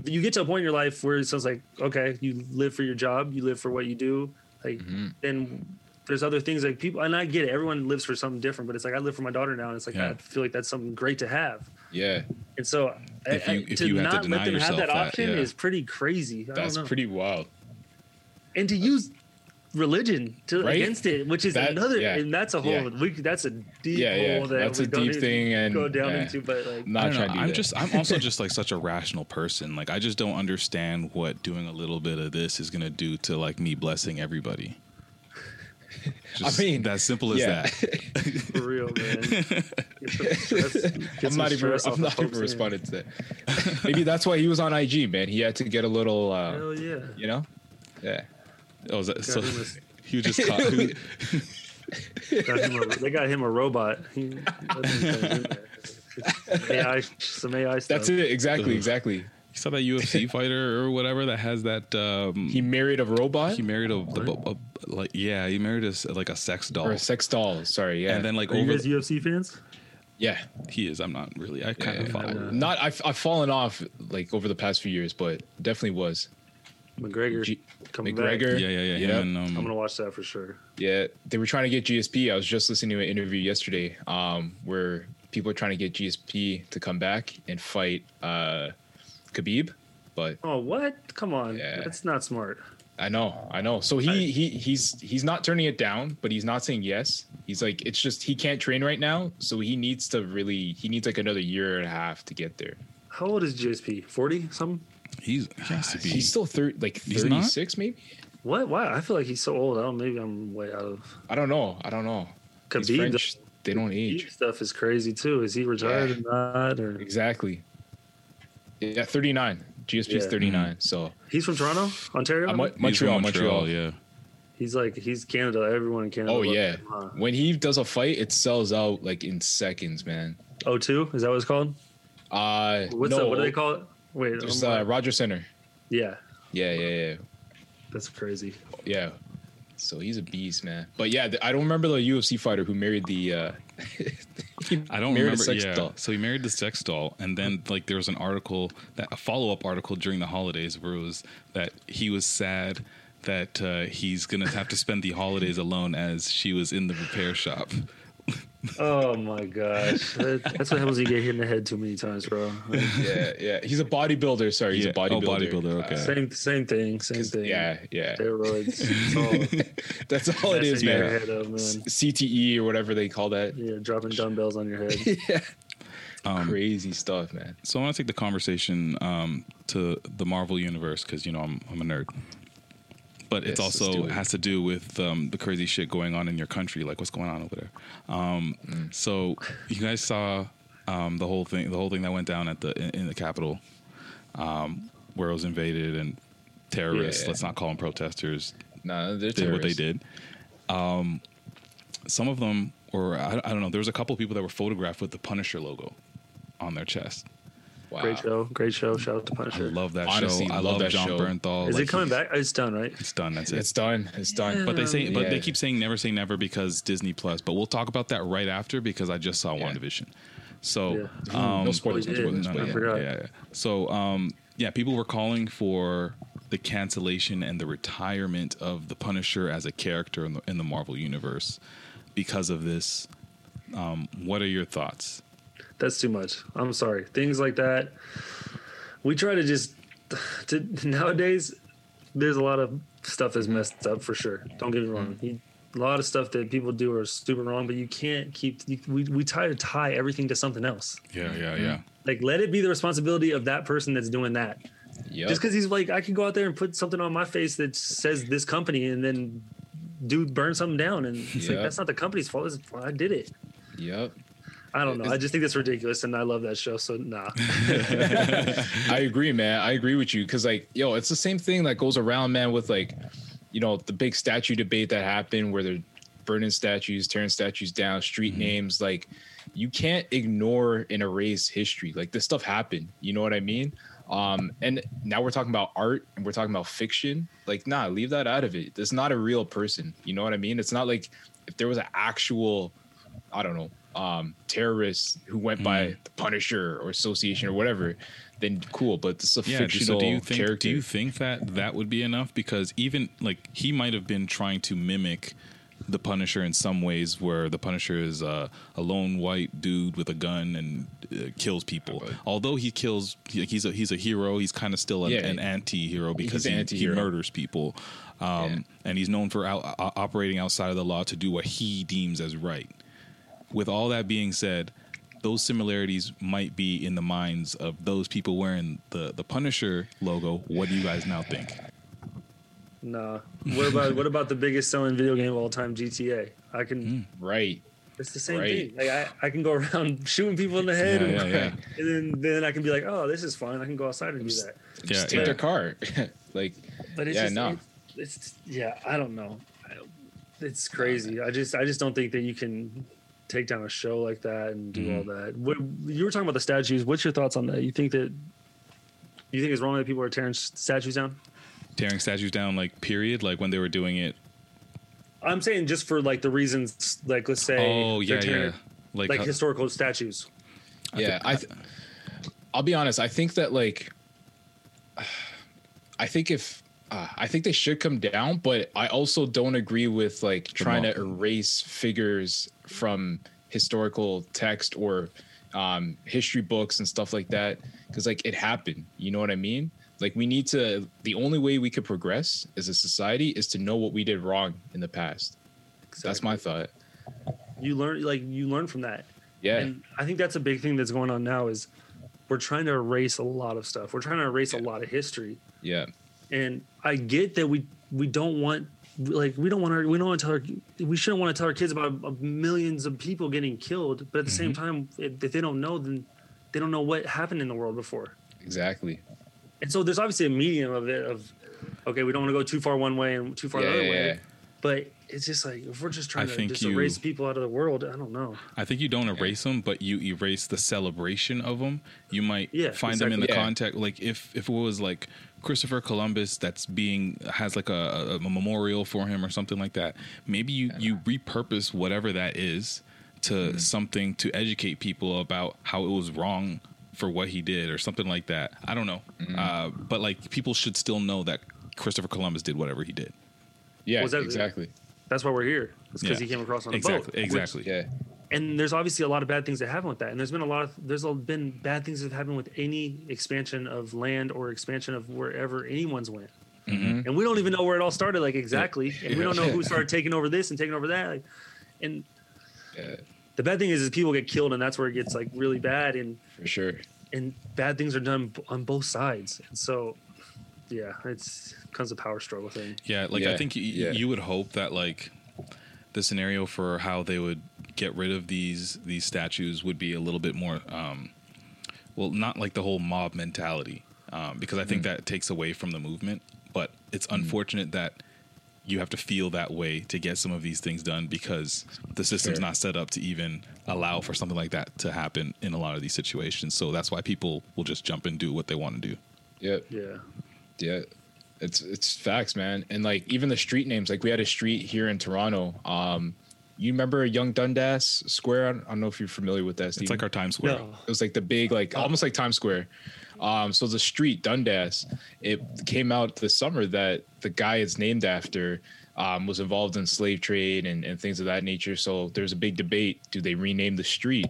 you get to a point in your life where it sounds like, okay, you live for your job, you live for what you do. Like, and there's other things like people, and I get it. Everyone lives for something different, but it's like, I live for my daughter now. And it's like, I feel like that's something great to have. Yeah. And so to not let them have that option is pretty crazy. That's pretty wild. And to use religion against it, which is and that's a whole that's a deep hole that's a deep thing and go down into, but like I'm also just like such a rational person. Like I just don't understand what doing a little bit of this is gonna do to like me blessing everybody. Just, I mean, that simple as that. For real, man. I'm not even responding to that. Maybe that's why he was on IG, man. He had to get a little hell yeah, you know? Yeah. Oh, so he was just caught. They got him a robot. AI, some AI stuff. That's it, exactly. You saw that UFC fighter or whatever that has that. He married a robot. He married He married a sex doll. Or a sex doll. Sorry, yeah. And then like, are you guys UFC fans? Yeah, he is. I'm not really. I kind of follow. I've fallen off like over the past few years, but definitely was. McGregor coming back. Yeah. And, I'm gonna watch that for sure. Yeah, they were trying to get GSP. I was just listening to an interview yesterday, where people are trying to get GSP to come back and fight Khabib. But what? Come on, that's not smart. I know. So he's not turning it down, but he's not saying yes. He's like, it's just he can't train right now, so he needs like another year and a half to get there. How old is GSP? 40 something. He's still 36 maybe. What? Why? I feel like he's so old. Maybe I'm way out of. I don't know. Khabib, French, they don't age. Khabib stuff is crazy too. Is he retired or not? Or? Exactly. Yeah, 39. GSP is 39. So he's from Toronto, Ontario. Montreal. Yeah. He's like Canada. Everyone in Canada. Oh yeah. Him, huh? When he does a fight, it sells out like in seconds, man. O2, is that what it's called? What do they call it? Wait, just Rogers Center. Yeah. That's crazy. Yeah, so he's a beast, man. But yeah, I don't remember the UFC fighter who married the. I don't remember. Doll. So he married the sex doll, and then like there was an article, a follow-up article during the holidays, where it was that he was sad that he's gonna have to spend the holidays alone as she was in the repair shop. Oh my gosh, that's what happens when you get hit in the head too many times, bro. Like, he's a bodybuilder. Sorry, he's a bodybuilder. Oh, bodybuilder. Okay, same thing. Yeah. Steroids. That's all it is, man. Man. CTE or whatever they call that. Yeah, dropping dumbbells on your head. Yeah, crazy stuff, man. So I want to take the conversation to the Marvel universe, because you know I'm a nerd. But it's also has to do with the crazy shit going on in your country, like what's going on over there. So you guys saw the whole thing that went down at in the Capitol, where it was invaded and terrorists. Yeah. Let's not call them protesters. No, they're terrorists. Did what they did. Some of them, or I don't know, there was a couple of people that were photographed with the Punisher logo on their chest. Wow. Great show. Shout out to Punisher. I love that show. I love that John Bernthal. Is it coming back? It's done, right? It's done. That's it. It's done. But they keep saying never say never because Disney Plus. But we'll talk about that right after, because I just saw WandaVision. So no spoilers. So people were calling for the cancellation and the retirement of the Punisher as a character in the Marvel universe because of this. What are your thoughts? That's too much. I'm sorry. Things like that. We try to nowadays, there's a lot of stuff is messed up for sure. Don't get me wrong. A lot of stuff that people do are super wrong, but you can't keep. We try to tie everything to something else. Yeah. Like, let it be the responsibility of that person that's doing that. Yep. Just because he's like, I could go out there and put something on my face that says this company, and then burn something down, and it's like, that's not the company's fault. It's, I did it. Yep. I don't know. I just think that's ridiculous, and I love that show, so nah. I agree, man. I agree with you, because, like, yo, it's the same thing that goes around, man, with, like, you know, the big statue debate that happened where they're burning statues, tearing statues down, street names. Like, you can't ignore and erase history. Like, this stuff happened. You know what I mean? And now we're talking about art and we're talking about fiction. Like, nah, leave that out of it. That's not a real person. You know what I mean? It's not like if there was an actual, I don't know, terrorists who went by the Punisher or Association or whatever, then cool. But this is a fictional character. Do you think that that would be enough? Because even like he might have been trying to mimic the Punisher in some ways, where the Punisher is a lone white dude with a gun and kills people. Although he kills, he's a hero. He's kind of still an anti-hero because he murders people, and he's known for operating outside of the law to do what he deems as right. With all that being said, those similarities might be in the minds of those people wearing the Punisher logo. What do you guys now think? Nah. What about the biggest selling video game of all time, GTA? I can right. It's the same thing. Like I can go around shooting people in the head, and then I can be like, oh, this is fun. I can go outside and do that. Just take their car. Like, but it's I don't know. It's crazy. I just don't think that you can take down a show like that and do all that. You were talking about the statues. What's your thoughts on that? You think it's wrong that people are tearing statues down? Tearing statues down, like, period? Like, when they were doing it? I'm saying just for, like, the reasons, like, let's say... Oh, yeah, tearing, yeah. Like historical statues. Yeah, I'll be honest. I think that, like... I think they should come down, but I also don't agree with, like, trying to erase figures from historical text or history books and stuff like that, because, like, it happened. You know what I mean? Like, we need to, the only way we could progress as a society is to know what we did wrong in the past. Exactly. That's my thought. You learn from that. Yeah. And I think that's a big thing that's going on now is we're trying to erase a lot of stuff. We're trying to erase a lot of history. Yeah. And I get that we don't want, like, we shouldn't want to tell our kids about millions of people getting killed. But at the same time, if they don't know, then they don't know what happened in the world before. Exactly. And so there's obviously a medium of it of, okay, we don't want to go too far one way and too far the other way. Yeah. But it's just like, if we're just trying to just erase people out of the world, I don't know. I think you don't erase them, but you erase the celebration of them. You might find them in the context. Like if it was like Christopher Columbus that's has like a memorial for him or something like that. Maybe you repurpose whatever that is to something to educate people about how it was wrong for what he did or something like that. I don't know. But like people should still know that Christopher Columbus did whatever he did. Yeah, exactly. That's why we're here. It's because he came across on a boat. Exactly. Yeah. And there's obviously a lot of bad things that happen with that. And there's been bad things that have happened with any expansion of land or expansion of wherever anyone's went. Mm-hmm. And we don't even know where it all started. Like, exactly. And we don't know who started taking over this and taking over that. Like, and the bad thing is people get killed, and that's where it gets like really bad. And for sure. And bad things are done on both sides. And so, yeah, it's comes a power struggle thing. Yeah, like I think you would hope that like the scenario for how they would get rid of these statues would be a little bit more, not like the whole mob mentality, because I think that takes away from the movement. But it's unfortunate that you have to feel that way to get some of these things done because the system's not set up to even allow for something like that to happen in a lot of these situations. So that's why people will just jump and do what they want to do. Yep. Yeah. Yeah. It's facts, man. And like even the street names, like we had a street here in Toronto. You remember Young Dundas Square? I don't know if you're familiar with that, Steve. It's like our Times Square. No. It was like the big, like almost like Times Square. So the street Dundas, it came out this summer that the guy it's named after was involved in slave trade and things of that nature. So there's a big debate. Do they rename the street?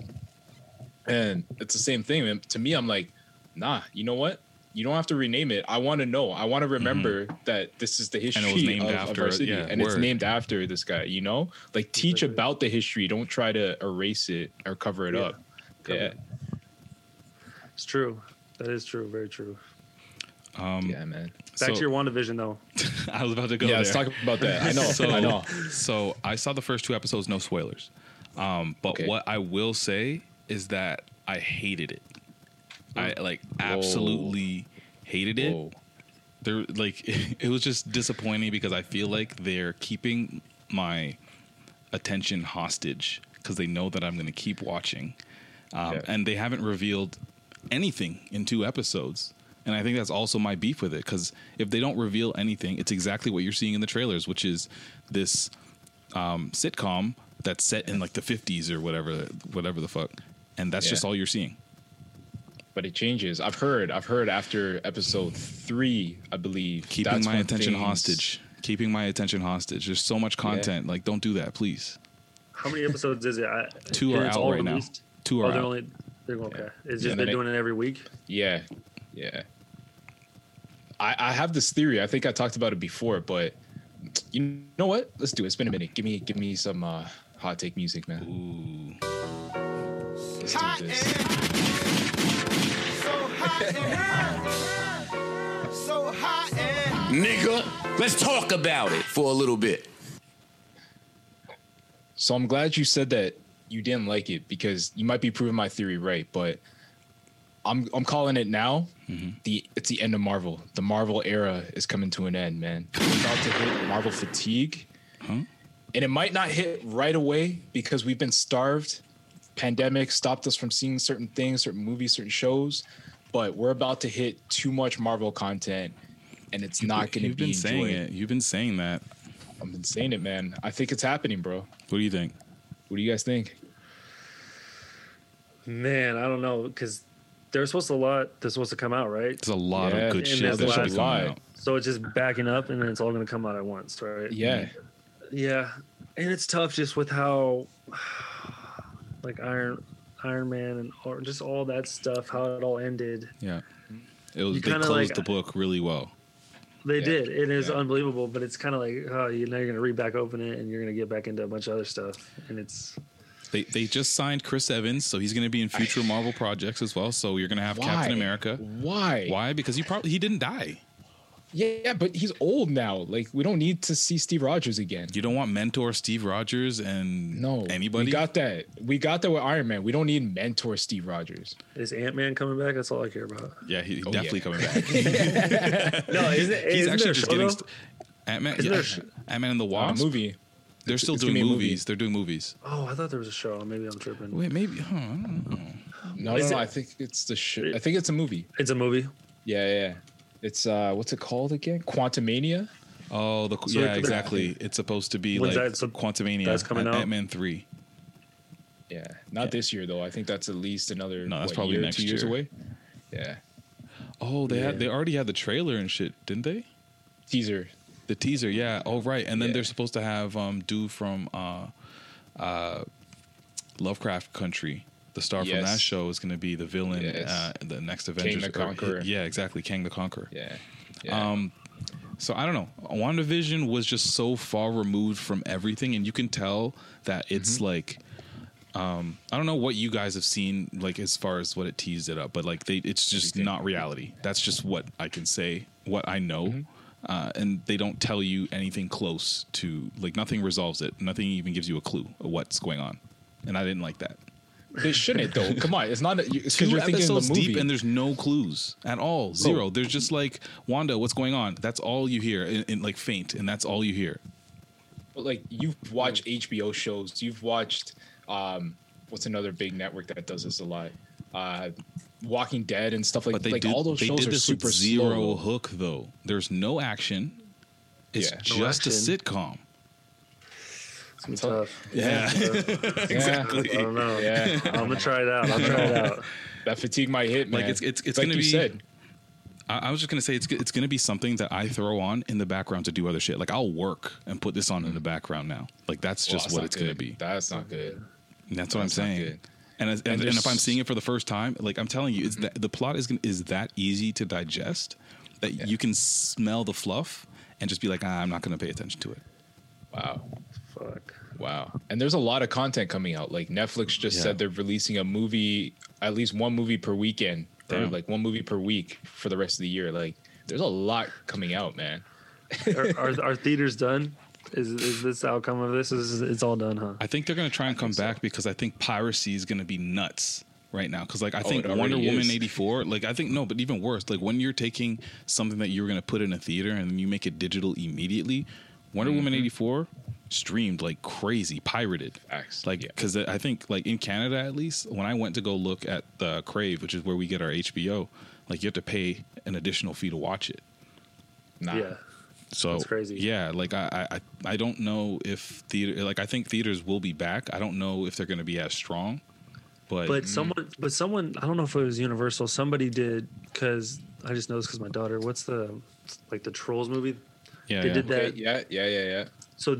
And it's the same thing. And to me, I'm like, nah, you know what? you don't have to rename it. I want to know. I want to remember that this is the history of our city. Yeah, and it's named after this guy, you know? Like, teach about the history. Don't try to erase it or cover it up. Yeah. It's true. That is true. Very true. Yeah, man. Back to your WandaVision, though. I was about to go there. Yeah, let's talk about that. I know. So I saw the first two episodes, no spoilers. But what I will say is that I hated it. I absolutely hated it. There, like, it was just disappointing because I feel like they're keeping my attention hostage because they know that I'm going to keep watching, and they haven't revealed anything in two episodes. And I think that's also my beef with it, because if they don't reveal anything, it's exactly what you're seeing in the trailers, which is this sitcom that's set in like the 50s or whatever the fuck, and that's just all you're seeing. But it changes. I've heard after episode 3, I believe. Keeping my attention hostage. Keeping my attention hostage. There's so much content. Like, don't do that, please. How many episodes is it? 2 are out right now. 2 are out. They're going okay. It's just they're doing it every week? Yeah. Yeah. I have this theory. I think I talked about it before, but you know what? Let's do it. It's been a minute. Give me some hot take music, man. Ooh. Let's do this. So hot and nigga, let's talk about it for a little bit. So I'm glad you said that you didn't like it, because you might be proving my theory right, but I'm calling it now. It's the end of Marvel. The Marvel era is coming to an end, man. It's about to hit Marvel fatigue. And it might not hit right away because we've been starved. Pandemic stopped us from seeing certain things, certain movies, certain shows. But we're about to hit too much Marvel content, and it's not going to be enjoyed. You've been saying that. I've been saying it, man. I think it's happening, bro. What do you think? What do you guys think? Man, I don't know, because there's supposed to come out, right? There's a lot of good shit that's supposed to come out. So it's just backing up, and then it's all going to come out at once, right? Yeah. Yeah. And it's tough just with how, like, Iron Man and just all that stuff, how it all ended. Yeah, it was. They closed the book really well. They did. It is unbelievable, but it's kind of like, oh, now you're gonna back open it, and you're gonna get back into a bunch of other stuff, and it's. They just signed Chris Evans, so he's gonna be in future Marvel projects as well. So you're gonna have Captain America. Why? Because he didn't die. Yeah, but he's old now. Like, we don't need to see Steve Rogers again. You don't want mentor Steve Rogers and anybody? We got that with Iron Man. We don't need mentor Steve Rogers. Is Ant-Man coming back? That's all I care about. Yeah, he's definitely coming back. No, isn't there a show, Ant-Man, Ant-Man and the Wasp? Movie. They're still doing movies. They're doing movies. Oh, I thought there was a show. Maybe I'm tripping. Wait, maybe. I don't know. No. I think it's the show. I think it's a movie. It's a movie? Yeah. It's what's it called again? Quantumania? Oh, exactly. It's supposed to be Quantumania. That's coming out. Ant-Man 3. Yeah, not this year though. I think that's at least another. No, that's probably next year. 2 years away. Yeah. Oh, they already had the trailer and shit, didn't they? Teaser. The teaser, yeah. Oh, right. And then they're supposed to have dude from Lovecraft Country. The star from that show is going to be the villain. The next Avengers. King the Conqueror. Yeah, exactly. King the Conqueror. Yeah. So I don't know. WandaVision was just so far removed from everything, and you can tell that it's like, I don't know what you guys have seen, like as far as what it teased it up, but like it's just not reality. That's just what I can say, what I know, and they don't tell you anything close to like nothing resolves it. Nothing even gives you a clue of what's going on, and I didn't like that. They shouldn't though. Come on, it's not because you're thinking the movie. Deep, and there's no clues at all. Zero. There's just like Wanda, what's going on? That's all you hear, in like faint, and that's all you hear. But like you've watched HBO shows, you've watched what's another big network that does this a lot? Walking Dead and stuff like. But all those shows are super zero slow. Hook though. There's no action. It's just a sitcom. It's tough. Exactly. I don't know. Yeah. I'm gonna try it out. That fatigue might hit, man. Like it's like gonna be. Said. I was just gonna say it's gonna be something that I throw on in the background to do other shit. Like I'll work and put this on in the background now. Like that's just what it's gonna be. That's not good. And that's what I'm saying. And if I'm seeing it for the first time, like I'm telling you, mm-hmm. the plot is that easy to digest that you can smell the fluff and just be like, I'm not going to pay attention to it. Wow. Fuck. Wow. And there's a lot of content coming out. Like Netflix just said they're releasing a movie, at least one movie per weekend, or like one movie per week for the rest of the year. Like there's a lot coming out, man. Are theaters done? Is this the outcome of this? It's all done, huh? I think they're going to try and come back because I think piracy is going to be nuts right now. Because, like, I think Wonder Woman 84, like, I think, no, but even worse, like, when you're taking something that you were going to put in a theater and you make it digital immediately, Wonder Woman 84 streamed like crazy, pirated. Facts. Like, because I think, like, in Canada at least, when I went to go look at the Crave, which is where we get our HBO, like, you have to pay an additional fee to watch it. Nah. Yeah. So that's crazy. Yeah, like I don't know if theater, like I think theaters will be back. I don't know if they're going to be as strong, but someone I don't know if it was Universal. Somebody did, because I just know this because my daughter. What's the the Trolls movie? Yeah, they did that. Okay, yeah. So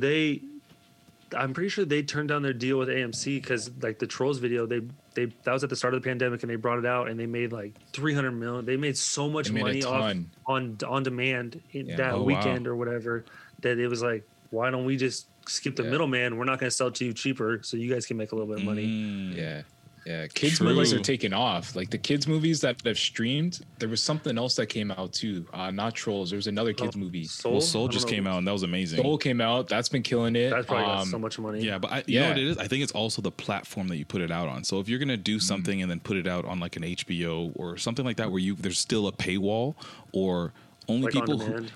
I'm pretty sure they turned down their deal with AMC because like the Trolls video, they that was at the start of the pandemic and they brought it out and they made like 300 million. They made so much money off on demand weekend or whatever that it was like, why don't we just skip the middleman? We're not going to sell to you cheaper, so you guys can make a little bit of money. Yeah. Yeah, kids movies are taking off. Like the kids movies that have streamed, there was something else that came out too. Not Trolls. There was another kids movie. Soul? Well, Soul just came out and that was amazing. Soul came out. That's been killing it. That's probably got so much money. Yeah, but you know what it is? I think it's also the platform that you put it out on. So if you're gonna do something and then put it out on like an HBO or something like that, where there's still a paywall or only like people who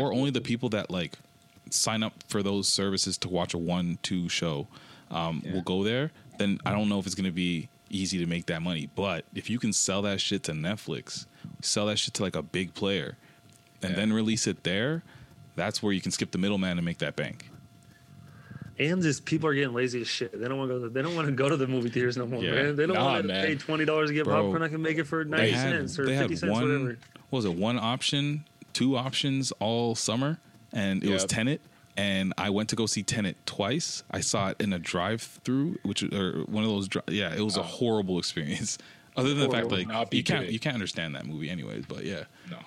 or only the people that like sign up for those services to watch a 1-2 show will go there. Then I don't know if it's going to be easy to make that money. But if you can sell that shit to Netflix, sell that shit to like a big player, and then release it there, that's where you can skip the middleman and make that bank. And just people are getting lazy as shit. They don't want to go. They don't want to go to the movie theaters no more, man. They don't want to pay $20 to get popcorn. I can make it for 90 cents or 50 cents, whatever. What was it? One option, two options all summer, and it was Tenet. And I went to go see Tenet twice. I saw it in a drive-through, which or one of those. It was a horrible experience. Other than the fact, like you can't understand that movie, anyways. But no,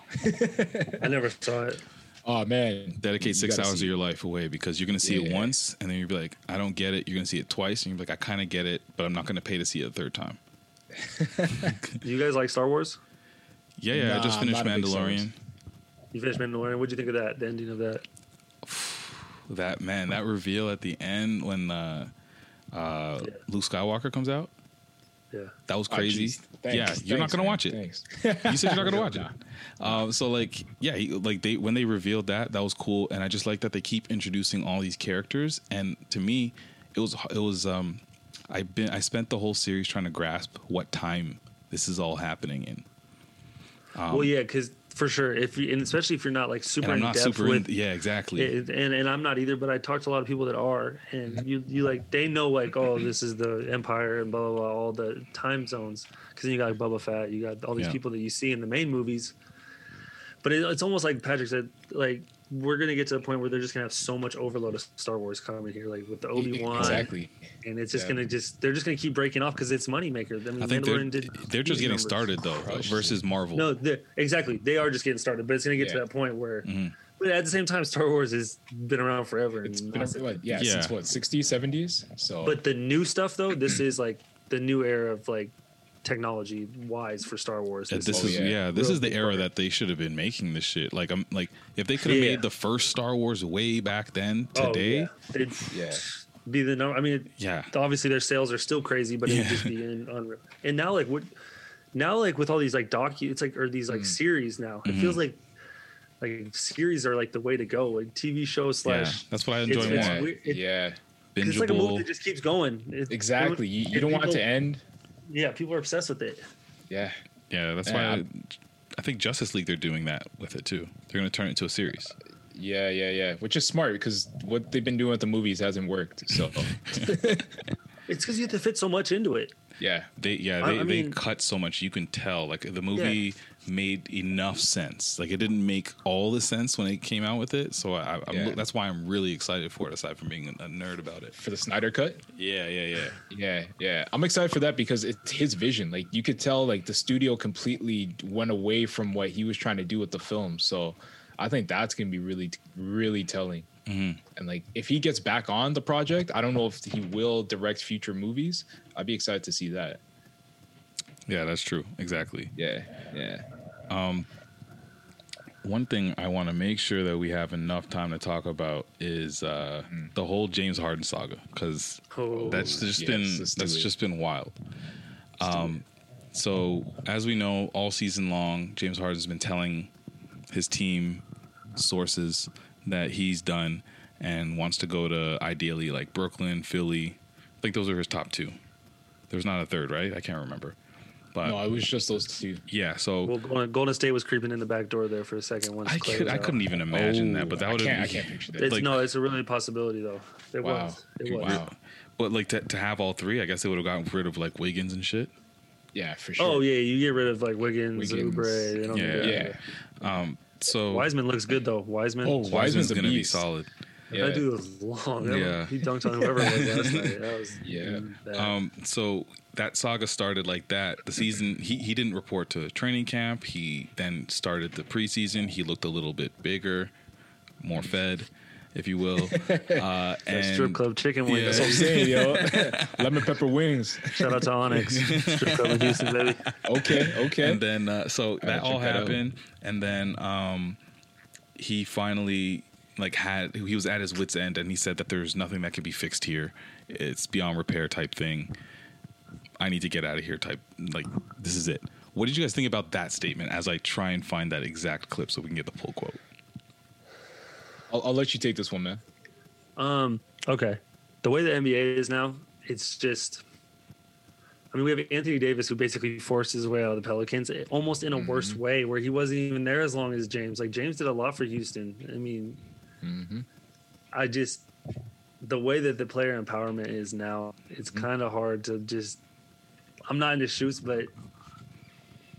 I never saw it. Oh man, dedicate 6 hours of your life away because you're gonna see it once, and then you'll be like, I don't get it. You're gonna see it twice, and you're like, I kind of get it, but I'm not gonna pay to see it a third time. Do you guys like Star Wars? Yeah. I just finished Mandalorian. You finished Mandalorian. What'd you think of that? The ending of that. That reveal at the end when Luke Skywalker comes out. Yeah. That was crazy. You're not going to watch it. You said you're not going to watch it. When they revealed that was cool, and I just like that they keep introducing all these characters, and to me it was I spent the whole series trying to grasp what time this is all happening in. Cuz for sure, especially if you're not like super in depth with, exactly. And I'm not either, but I talked to a lot of people that are, and you like they know like, oh, this is the Empire and blah blah blah, all the time zones, because then you got like Boba Fett, you got all these people that you see in the main movies, but it's almost like Patrick said, like we're gonna get to the point where they're just gonna have so much overload of Star Wars coming here, like with the Obi-Wan, exactly, and it's just gonna they're just gonna keep breaking off because it's moneymaker. I mean, I think they're just getting started though, versus Marvel. No, exactly, they are just getting started, but it's gonna get to that point where. Mm-hmm. But at the same time, Star Wars has been around forever. It's been around, since what 60s, 70s. So, but the new stuff though, this is like the new era of like technology wise for Star Wars. This is the era that they should have been making this shit. Like I'm like if they could have made the first Star Wars way back then today, it'd be the number. I mean, obviously their sales are still crazy, but it'd just be unreal. And now like with all these like it's like or these like series now, it feels like series are like the way to go. Like TV shows / that's what I enjoy more. It's like a movie that just keeps going. Exactly. You don't want it to end. Yeah, people are obsessed with it. Yeah, that's why I think Justice League, they're doing that with it too. They're going to turn it into a series. Which is smart because what they've been doing with the movies hasn't worked. So it's because you have to fit so much into it. They cut so much. You can tell, like, the movie made enough sense. Like, it didn't make all the sense when it came out with it. So I'm that's why I'm really excited for it, aside from being a nerd about it. For the Snyder Cut? Yeah. I'm excited for that because it's his vision. Like, you could tell, like, the studio completely went away from what he was trying to do with the film. So I think that's going to be really, really telling. Mm-hmm. And, like, if he gets back on the project, I don't know if he will direct future movies. I'd be excited to see that. Yeah, that's true. Exactly. Yeah. One thing I want to make sure that we have enough time to talk about is the whole James Harden saga, because that's just been wild. So, as we know, all season long, James Harden's been telling his team, sources, that he's done and wants to go to, ideally, like, Brooklyn, Philly. I think those are his top two. There was not a third, right? I can't remember. But no, it was just those two. Yeah, so... Well, Golden State was creeping in the back door there for a second. I couldn't even imagine that, but that would have been... I can't picture that. It's a really possibility, though. It was. But, like, to have all three, I guess they would have gotten rid of, like, Wiggins and shit. Yeah, for sure. Oh, yeah, you get rid of, like, Wiggins. Oubre. Yeah. So Wiseman looks good though. Wiseman's gonna be solid. Yeah. That dude was long. He dunked on whoever it was last night. That was bad. So that saga started like that. The season he didn't report to training camp. He then started the preseason. He looked a little bit bigger, more fed, if you will. And strip club chicken wings. Yeah. That's what I'm saying, yo. Lemon pepper wings. Shout out to Onyx. Strip club in Houston, baby. Okay. And then, so that all happened. And then he finally, like, he was at his wit's end, and he said that there's nothing that could be fixed here. It's beyond repair type thing. I need to get out of here type, like, this is it. What did you guys think about that statement as I try and find that exact clip so we can get the full quote? I'll let you take this one, man. Okay. The way the NBA is now, it's just... I mean, we have Anthony Davis, who basically forced his way out of the Pelicans, almost in a worse way, where he wasn't even there as long as James. Like, James did a lot for Houston. I mean, I just... The way that the player empowerment is now, it's kind of hard to just... I'm not into shoots, but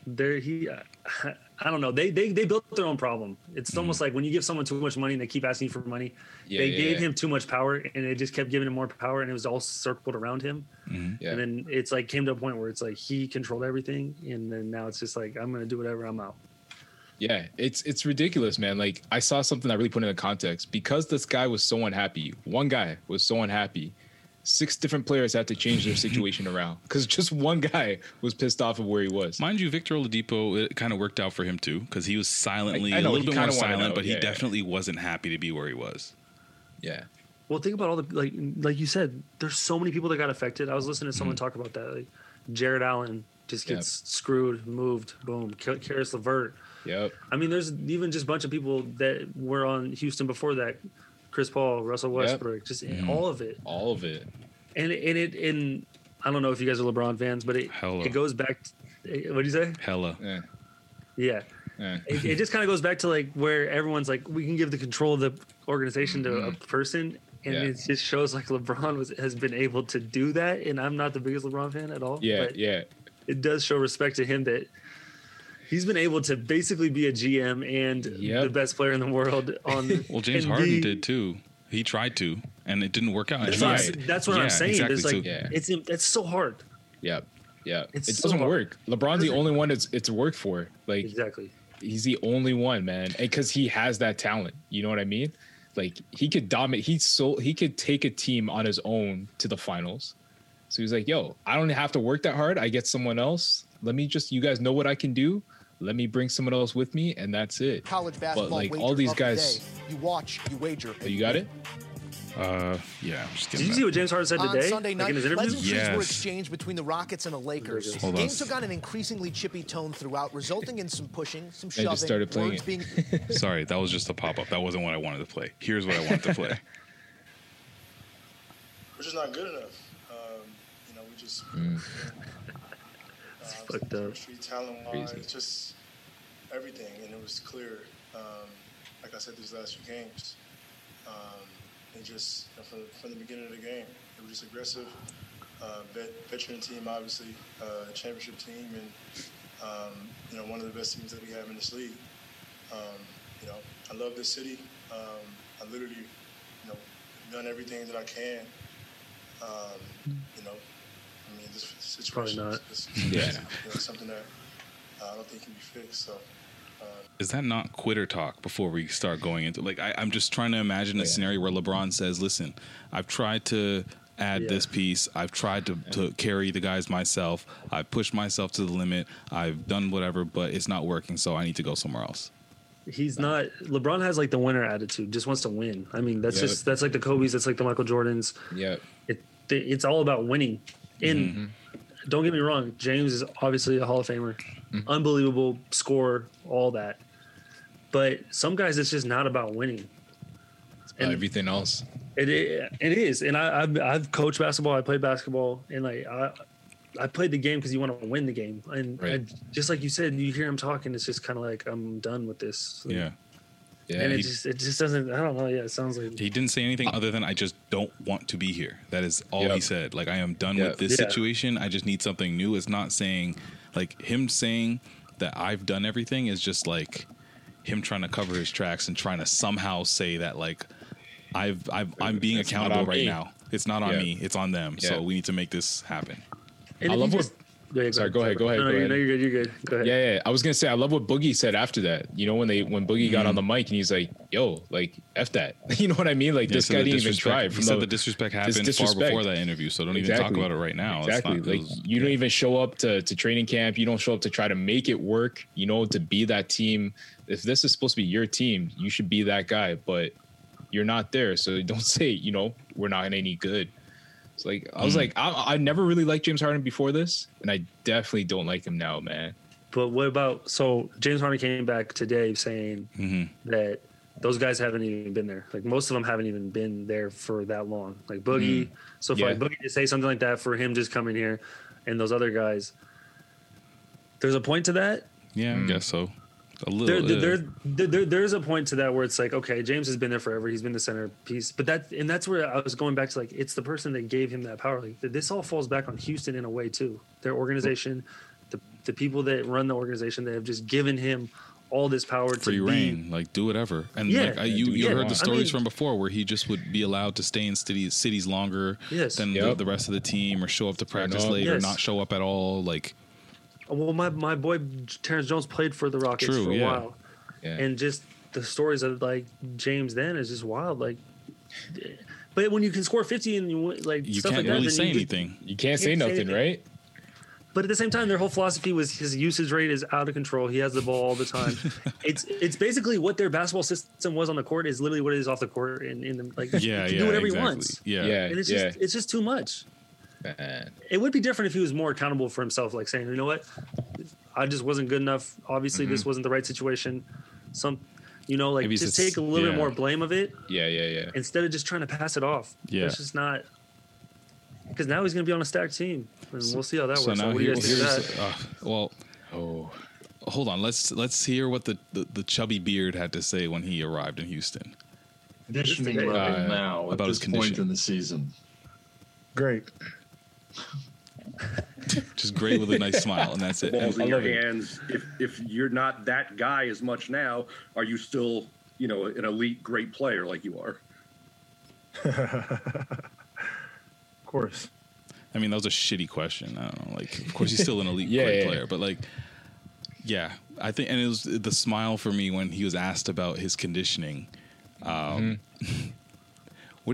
I don't know. They built their own problem. It's almost like when you give someone too much money and they keep asking for money, they gave him too much power, and they just kept giving him more power, and it was all circled around him. And then it's like came to a point where it's like he controlled everything, and then now it's just like, I'm going to do whatever, I'm out. Yeah, it's ridiculous, man. Like, I saw something that really put into context. Because this guy was so unhappy, one guy was so unhappy, 6 different players had to change their situation around because just one guy was pissed off of where he was. Mind you, Victor Oladipo, it kind of worked out for him too, because he was silently a little bit more silent, but he definitely wasn't happy to be where he was. Yeah. Well, think about all the like you said, there's so many people that got affected. I was listening to someone talk about that. Like, Jared Allen just gets screwed, moved, boom. Karis LeVert. Yep. I mean, there's even just a bunch of people that were on Houston before that. Chris Paul, Russell Westbrook, just all of it. And I don't know if you guys are LeBron fans, but it goes back to, what do you say? Hella. Yeah. It just kind of goes back to, like, where everyone's like, we can give the control of the organization to a person. And it just shows, like, LeBron has been able to do that. And I'm not the biggest LeBron fan at all. But it does show respect to him that he's been able to basically be a GM and the best player in the world. Well, James Harden did too. He tried to, and it didn't work out. That's what I'm saying. Exactly. It's so hard. Yeah. It doesn't work. LeBron's the only one it's worked for. Like, exactly. He's the only one, man, because he has that talent. You know what I mean? Like, he could dominate. He could take a team on his own to the finals. So he's like, yo, I don't have to work that hard. I get someone else. Let me just, you guys know what I can do. Let me bring someone else with me, and that's it. College basketball, but, like, all these guys, you watch, you wager. Oh, you got it? Yeah. I'm just kidding. Did you see what James Harden said today? On Sunday night, in his interview? Yes. Were exchanged between the Rockets and the Lakers. Games took on an increasingly chippy tone throughout, resulting in some pushing, some shoving. I just started playing it. Sorry, that was just a pop-up. That wasn't what I wanted to play. Here's what I wanted to play. We're just not good enough. We just... Fucked up. Talent-wise, just everything, and it was clear. Like I said, these last few games, and just from the beginning of the game, it was just aggressive. veteran team, obviously, championship team, and you know, one of the best teams that we have in this league. You know, I love this city. I literally, you know, done everything that I can. You know, I mean, this situation is you know, something that I don't think can be fixed. So, is that not quitter talk? Before we start going into, like, I'm just trying to imagine a scenario where LeBron says, "Listen, I've tried to add this piece. I've tried to carry the guys myself. I pushed myself to the limit. I've done whatever, but it's not working. So I need to go somewhere else." He's not. LeBron has like the winner attitude. Just wants to win. I mean, that's just that's like the Kobe's. That's like the Michael Jordans. Yeah. It's all about winning. And don't get me wrong, James is obviously a Hall of Famer, unbelievable scorer, all that. But some guys, it's just not about winning. It's about everything else. It is, and I've coached basketball. I played basketball, and like I played the game because you want to win the game. And just like you said, you hear him talking. It's just kind of like, I'm done with this. Yeah. Yeah, and it just doesn't, I don't know. Yeah, it sounds like he didn't say anything other than I just don't want to be here. That is all he said. Like, I am done with this situation. I just need something new. It's not saying, like, him saying that I've done everything is just like him trying to cover his tracks and trying to somehow say that, like, I'm being accountable right now. It's not on me. It's on them. Yeah. So we need to make this happen. And I love what. Sorry, go ahead. No, you're good. Go ahead. Yeah. I was gonna say, I love what Boogie said after that. You know, when Boogie got on the mic and he's like, "Yo, like f that." You know what I mean? Like this guy didn't even try. He said the disrespect happened far before that interview, so don't even talk about it right now. Exactly. It's not, like you don't even show up to training camp. You don't show up to try to make it work. You know, to be that team. If this is supposed to be your team, you should be that guy. But you're not there, so don't say, you know, we're not any good. Like, I was like, I never really liked James Harden before this, and I definitely don't like him now, man. But what about, so James Harden came back today saying that those guys haven't even been there. Like, most of them haven't even been there for that long. Like, Boogie. So for like Boogie to say something like that, for him just coming here and those other guys, there's a point to that? Yeah, I guess so. A little there's a point to that where it's like, okay, James has been there forever, he's been the centerpiece, but that's where I was going back to, like, it's the person that gave him that power. Like, this all falls back on Houston in a way too, their organization, the people that run the organization that have just given him all this power to free reign, like, do whatever. And like you heard the stories from before where he just would be allowed to stay in cities longer than the rest of the team, or show up to practice late or not show up at all. Like, well, my boy Terrence Jones played for the Rockets for a while. Yeah. And just the stories of, like, James then is just wild. Like, but when you can score 50 and you, like, you stuff can't like really that, say you anything. You can't say nothing, right? But at the same time, their whole philosophy was his usage rate is out of control. He has the ball all the time. It's basically what their basketball system was on the court is literally what it is off the court. And in like, you can do whatever he wants. Yeah. And it's just too much. Man. It would be different if he was more accountable for himself, like saying, you know what, I just wasn't good enough. Obviously, this wasn't the right situation. Some, you know, like, just take a little bit more blame of it. Yeah. Instead of just trying to pass it off. Yeah. It's just not, because now he's going to be on a stacked team, and we'll see how that works. So now hold on. Let's hear what the chubby beard had to say when he arrived in Houston. Conditioning level now about his condition point in the season. Great. Just great with a nice smile, and that's it. Balls in your hands. If you're not that guy as much now, are you still, you know, an elite great player like you are? Of course. I mean, that was a shitty question. I don't know. Like, of course he's still an elite great player, but like, yeah, I think, and it was the smile for me when he was asked about his conditioning. What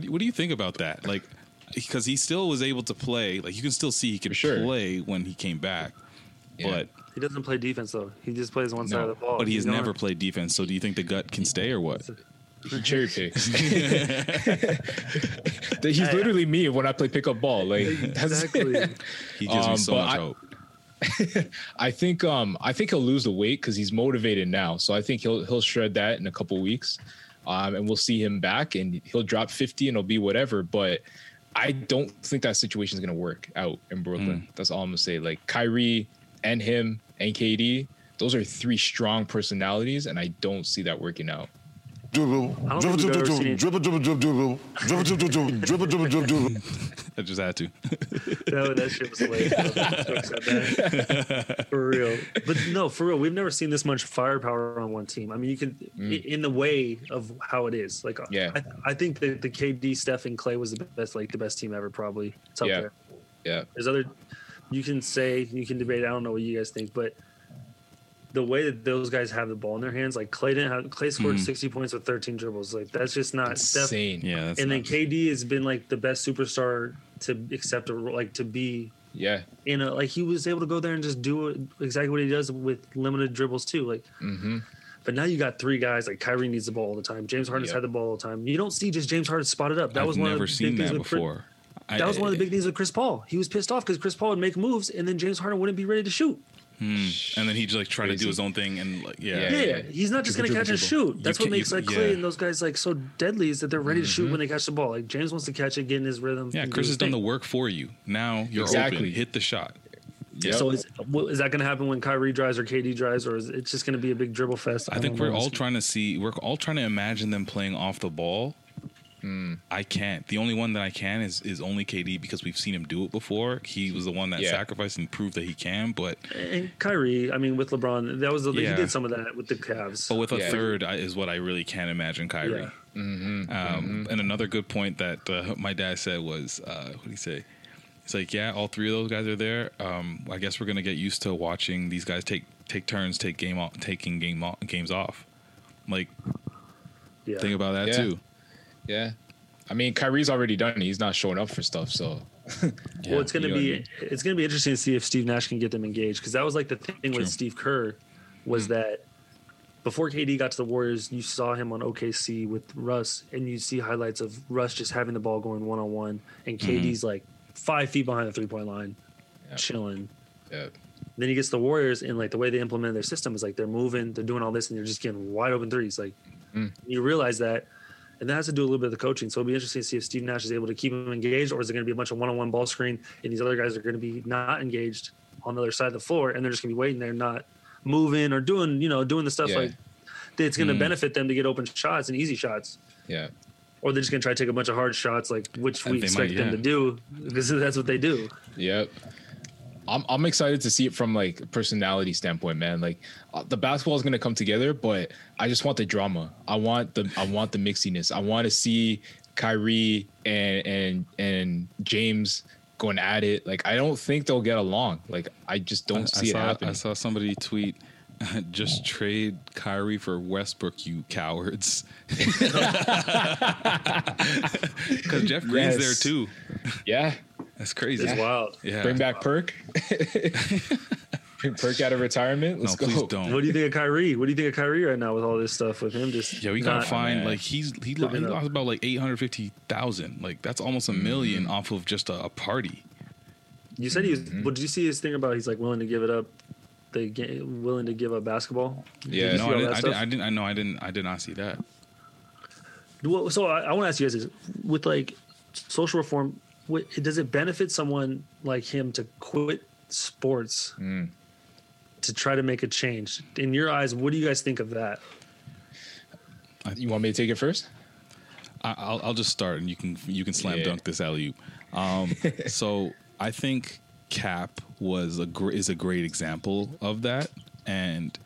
do you think about that? Like, because he still was able to play. Like, you can still see he could play when he came back. Yeah. But he doesn't play defense, though. He just plays one side of the ball. But he's never played defense, so do you think the gut can stay or what? He cherry picks. He's literally me when I play pickup ball. Like, exactly. He gives me so much hope. I think he'll lose the weight because he's motivated now. So I think he'll shred that in a couple weeks. And we'll see him back, and he'll drop 50, and it'll be whatever. But I don't think that situation is going to work out in Brooklyn. That's all I'm going to say. Like, Kyrie and him and KD, those are three strong personalities, and I don't see that working out. I just had to. No, that shit was late. For real. But no, for real, we've never seen this much firepower on one team. I mean, you can, in the way of how it is. Like, yeah. I think that the KD, Steph, and Clay was the best team ever, probably. It's up there. Yeah. There's other, you can debate, I don't know what you guys think, but the way that those guys have the ball in their hands, like Clay scored 60 points with 13 dribbles. Like, that's just not insane. Steph. Yeah, that's and then KD has been like the best superstar to accept a role, like to be. Yeah. You know, like he was able to go there and just do exactly what he does with limited dribbles too. Like, but now you got three guys. Like Kyrie needs the ball all the time. James Harden's had the ball all the time. You don't see just James Harden spotted up. I've never seen that before. That was one of the big things with Chris Paul. He was pissed off because Chris Paul would make moves and then James Harden wouldn't be ready to shoot. And then he'd like try to do his own thing and like he's not just going to catch and shoot. That's what makes like Clay and those guys like so deadly is that they're ready to shoot when they catch the ball. Like James wants to catch it, get in his rhythm. Yeah, Chris has done the work for you. Now you're open. Hit the shot. Yep. So is that going to happen when Kyrie drives or KD drives, or is it just going to be a big dribble fest? I think we're all trying to imagine them playing off the ball. I can't. The only one that I can is only KD because we've seen him do it before. He was the one that sacrificed and proved that he can. But and Kyrie, I mean, with LeBron, that was he did some of that with the Cavs. But with a third is what I really can't imagine Kyrie. Yeah. And another good point that my dad said was, what did he say? It's like, yeah, all three of those guys are there. I guess we're gonna get used to watching these guys take turns, taking games off. Like, think about that too. Yeah, I mean Kyrie's already done it. He's not showing up for stuff, so. Well, it's gonna be it's gonna be interesting to see if Steve Nash can get them engaged because that was like the thing with Steve Kerr, was that before KD got to the Warriors, you saw him on OKC with Russ, and you see highlights of Russ just having the ball going one on one, and KD's like 5 feet behind the 3-point line, chilling. Yeah. Then he gets the Warriors, and like the way they implemented their system is like they're moving, they're doing all this, and they're just getting wide open threes. Like you realize that. And that has to do a little bit of the coaching. So it'll be interesting to see if Steve Nash is able to keep him engaged, or is it going to be a bunch of one-on-one ball screen and these other guys are going to be not engaged on the other side of the floor and they're just going to be waiting there, not moving or doing the stuff like that's going to benefit them to get open shots and easy shots. Yeah. Or they're just going to try to take a bunch of hard shots, like which we expect them to do because that's what they do. Yep. I'm excited to see it from like a personality standpoint, man. Like the basketball is going to come together, but I just want the drama. I want the mixiness. I want to see Kyrie and James going at it. Like I don't think they'll get along. Like I just don't see it happen. I saw somebody tweet, "Just trade Kyrie for Westbrook, you cowards." Because Jeff Green's there too. Yeah. That's crazy. It's wild. Yeah. Bring back Perk. Bring Perk out of retirement. Let's go. Please don't. What do you think of Kyrie? What do you think of Kyrie right now with all this stuff with him? Just we gotta find like he lost about like 850,000. Like that's almost $1 million off of just a party. You said he was. Well, did you see his thing about he's like willing to give it up? They willing to give up basketball. Yeah. No, I didn't. I know. I did not see that. Well, so I want to ask you guys this: with like social reform. Does it benefit someone like him to quit sports to try to make a change? In your eyes, what do you guys think of that? You want me to take it first? I'll just start, and you can slam dunk this alley-oop. So I think Cap is a great example of that, and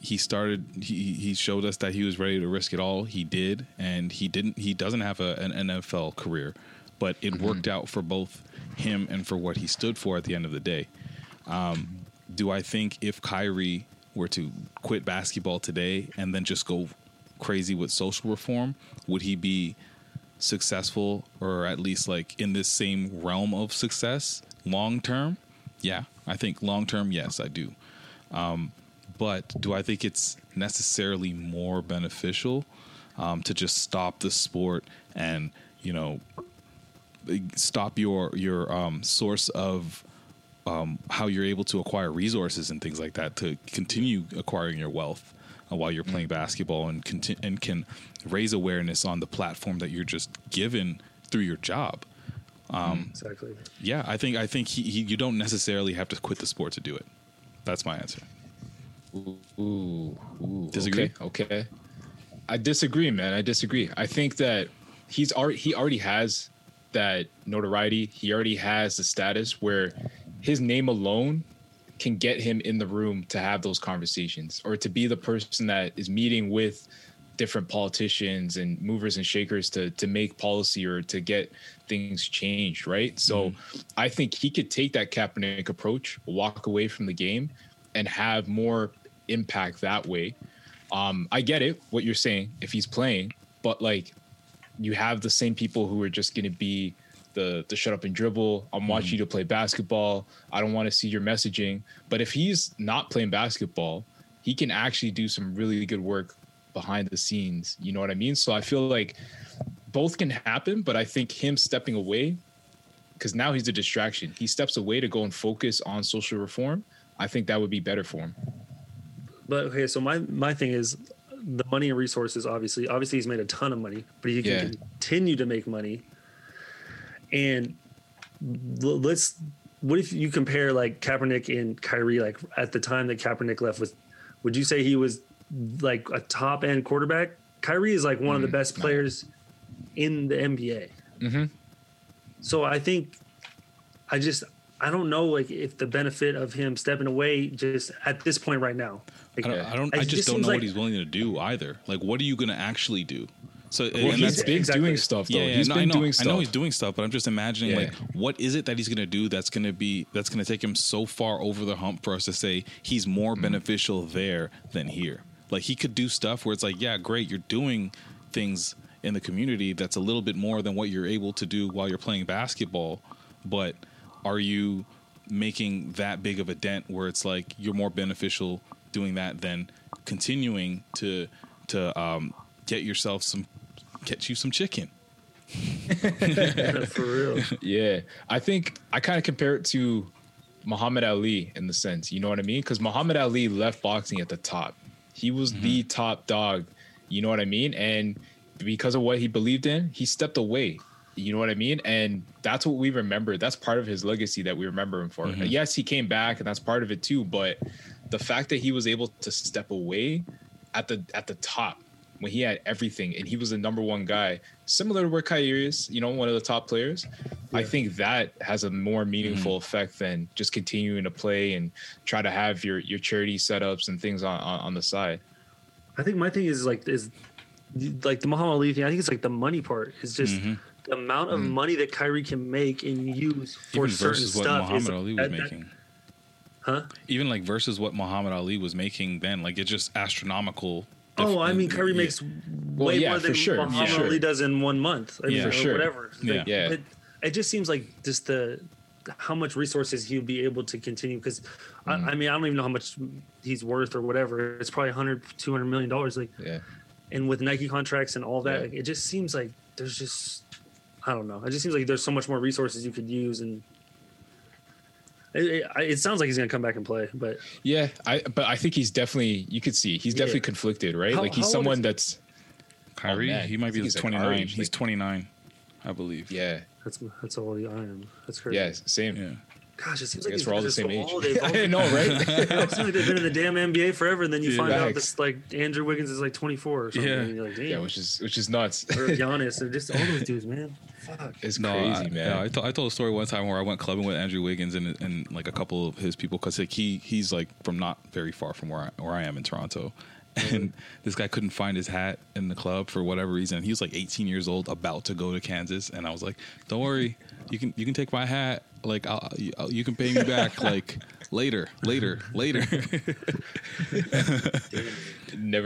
he started. He showed us that he was ready to risk it all. He did, and he didn't. He doesn't have an NFL career. But it worked out for both him and for what he stood for at the end of the day. Do I think if Kyrie were to quit basketball today and then just go crazy with social reform, would he be successful or at least like in this same realm of success long term? Yeah, I think long term, yes, I do. But do I think it's necessarily more beneficial to just stop the sport and, stop your source of how you're able to acquire resources and things like that to continue acquiring your wealth while you're playing basketball and can raise awareness on the platform that you're just given through your job. Exactly. Yeah, I think you don't necessarily have to quit the sport to do it. That's my answer. Disagree? Okay. I disagree, man. I disagree. I think that he already has that notoriety. He already has the status where his name alone can get him in the room to have those conversations or to be the person that is meeting with different politicians and movers and shakers to make policy or to get things changed, right? So I think he could take that Kaepernick approach, walk away from the game, and have more impact that way. I get it, what you're saying, if he's playing, but like you have the same people who are just going to be the shut up and dribble. I'm watching you to play basketball. I don't want to see your messaging. But if he's not playing basketball, he can actually do some really good work behind the scenes. You know what I mean? So I feel like both can happen, but I think him stepping away, because now he's a distraction. He steps away to go and focus on social reform. I think that would be better for him. But okay, so my thing is the money and resources, obviously he's made a ton of money, but he can continue to make money. And what if you compare like Kaepernick and Kyrie, like at the time that Kaepernick left, would you say he was like a top end quarterback? Kyrie is like one of the best players in the NBA. Mm-hmm. So I think I don't know like if the benefit of him stepping away just at this point right now. Like, I just don't know what he's willing to do either. Like, what are you going to actually do? So and he's been doing stuff though. I know he's doing stuff, but I'm just imagining like what is it that he's gonna do that's gonna take him so far over the hump for us to say he's more beneficial there than here. Like he could do stuff where it's like, yeah, great, you're doing things in the community that's a little bit more than what you're able to do while you're playing basketball, but are you making that big of a dent where it's like you're more beneficial doing that than continuing to get you some chicken. For real. Yeah. I think I kind of compare it to Muhammad Ali in the sense, you know what I mean? Because Muhammad Ali left boxing at the top. He was the top dog, you know what I mean? And because of what he believed in, he stepped away, you know what I mean? And that's what we remember. That's part of his legacy that we remember him for. Mm-hmm. Yes, he came back and that's part of it too, but the fact that he was able to step away at the top when he had everything and he was the number one guy, similar to where Kyrie is, you know, one of the top players. Yeah. I think that has a more meaningful effect than just continuing to play and try to have your charity setups and things on the side. I think my thing is like the Muhammad Ali thing. I think it's like the money part is just the amount of money that Kyrie can make and use for certain stuff. Even versus what Muhammad Ali was making. Huh? Even like versus what Muhammad Ali was making then, like it's just astronomical. I mean, Kyrie makes way more than Muhammad Ali does in 1 month. I mean, whatever. Like, it just seems like just how much resources he'll be able to continue. Because I mean, I don't even know how much he's worth or whatever. It's probably $100-200 million. Like, and with Nike contracts and all that, like, it just seems like there's just I don't know. It just seems like there's so much more resources you could use and. It sounds like he's gonna come back and play, but I think he's definitely you could see he's definitely conflicted, right? Like he's someone that's Kyrie. He might be 29. Like, he's 29, I believe. Yeah, that's all I am. That's crazy. Yeah, same. Yeah. Gosh, it seems like we're all the same age. I know, right? It seems like they've been in the damn NBA forever, and then you find out this like Andrew Wiggins is like 24 or something. Yeah, and you're like, damn. Yeah, which is nuts. Or Giannis, or just all those dudes, man. Fuck. It's crazy, man. Yeah, I told a story one time where I went clubbing with Andrew Wiggins and like a couple of his people because like, he's like from not very far from where I am in Toronto, and this guy couldn't find his hat in the club for whatever reason. He was like 18 years old, about to go to Kansas, and I was like, "Don't worry, you can take my hat. Like you can pay me back like later." Never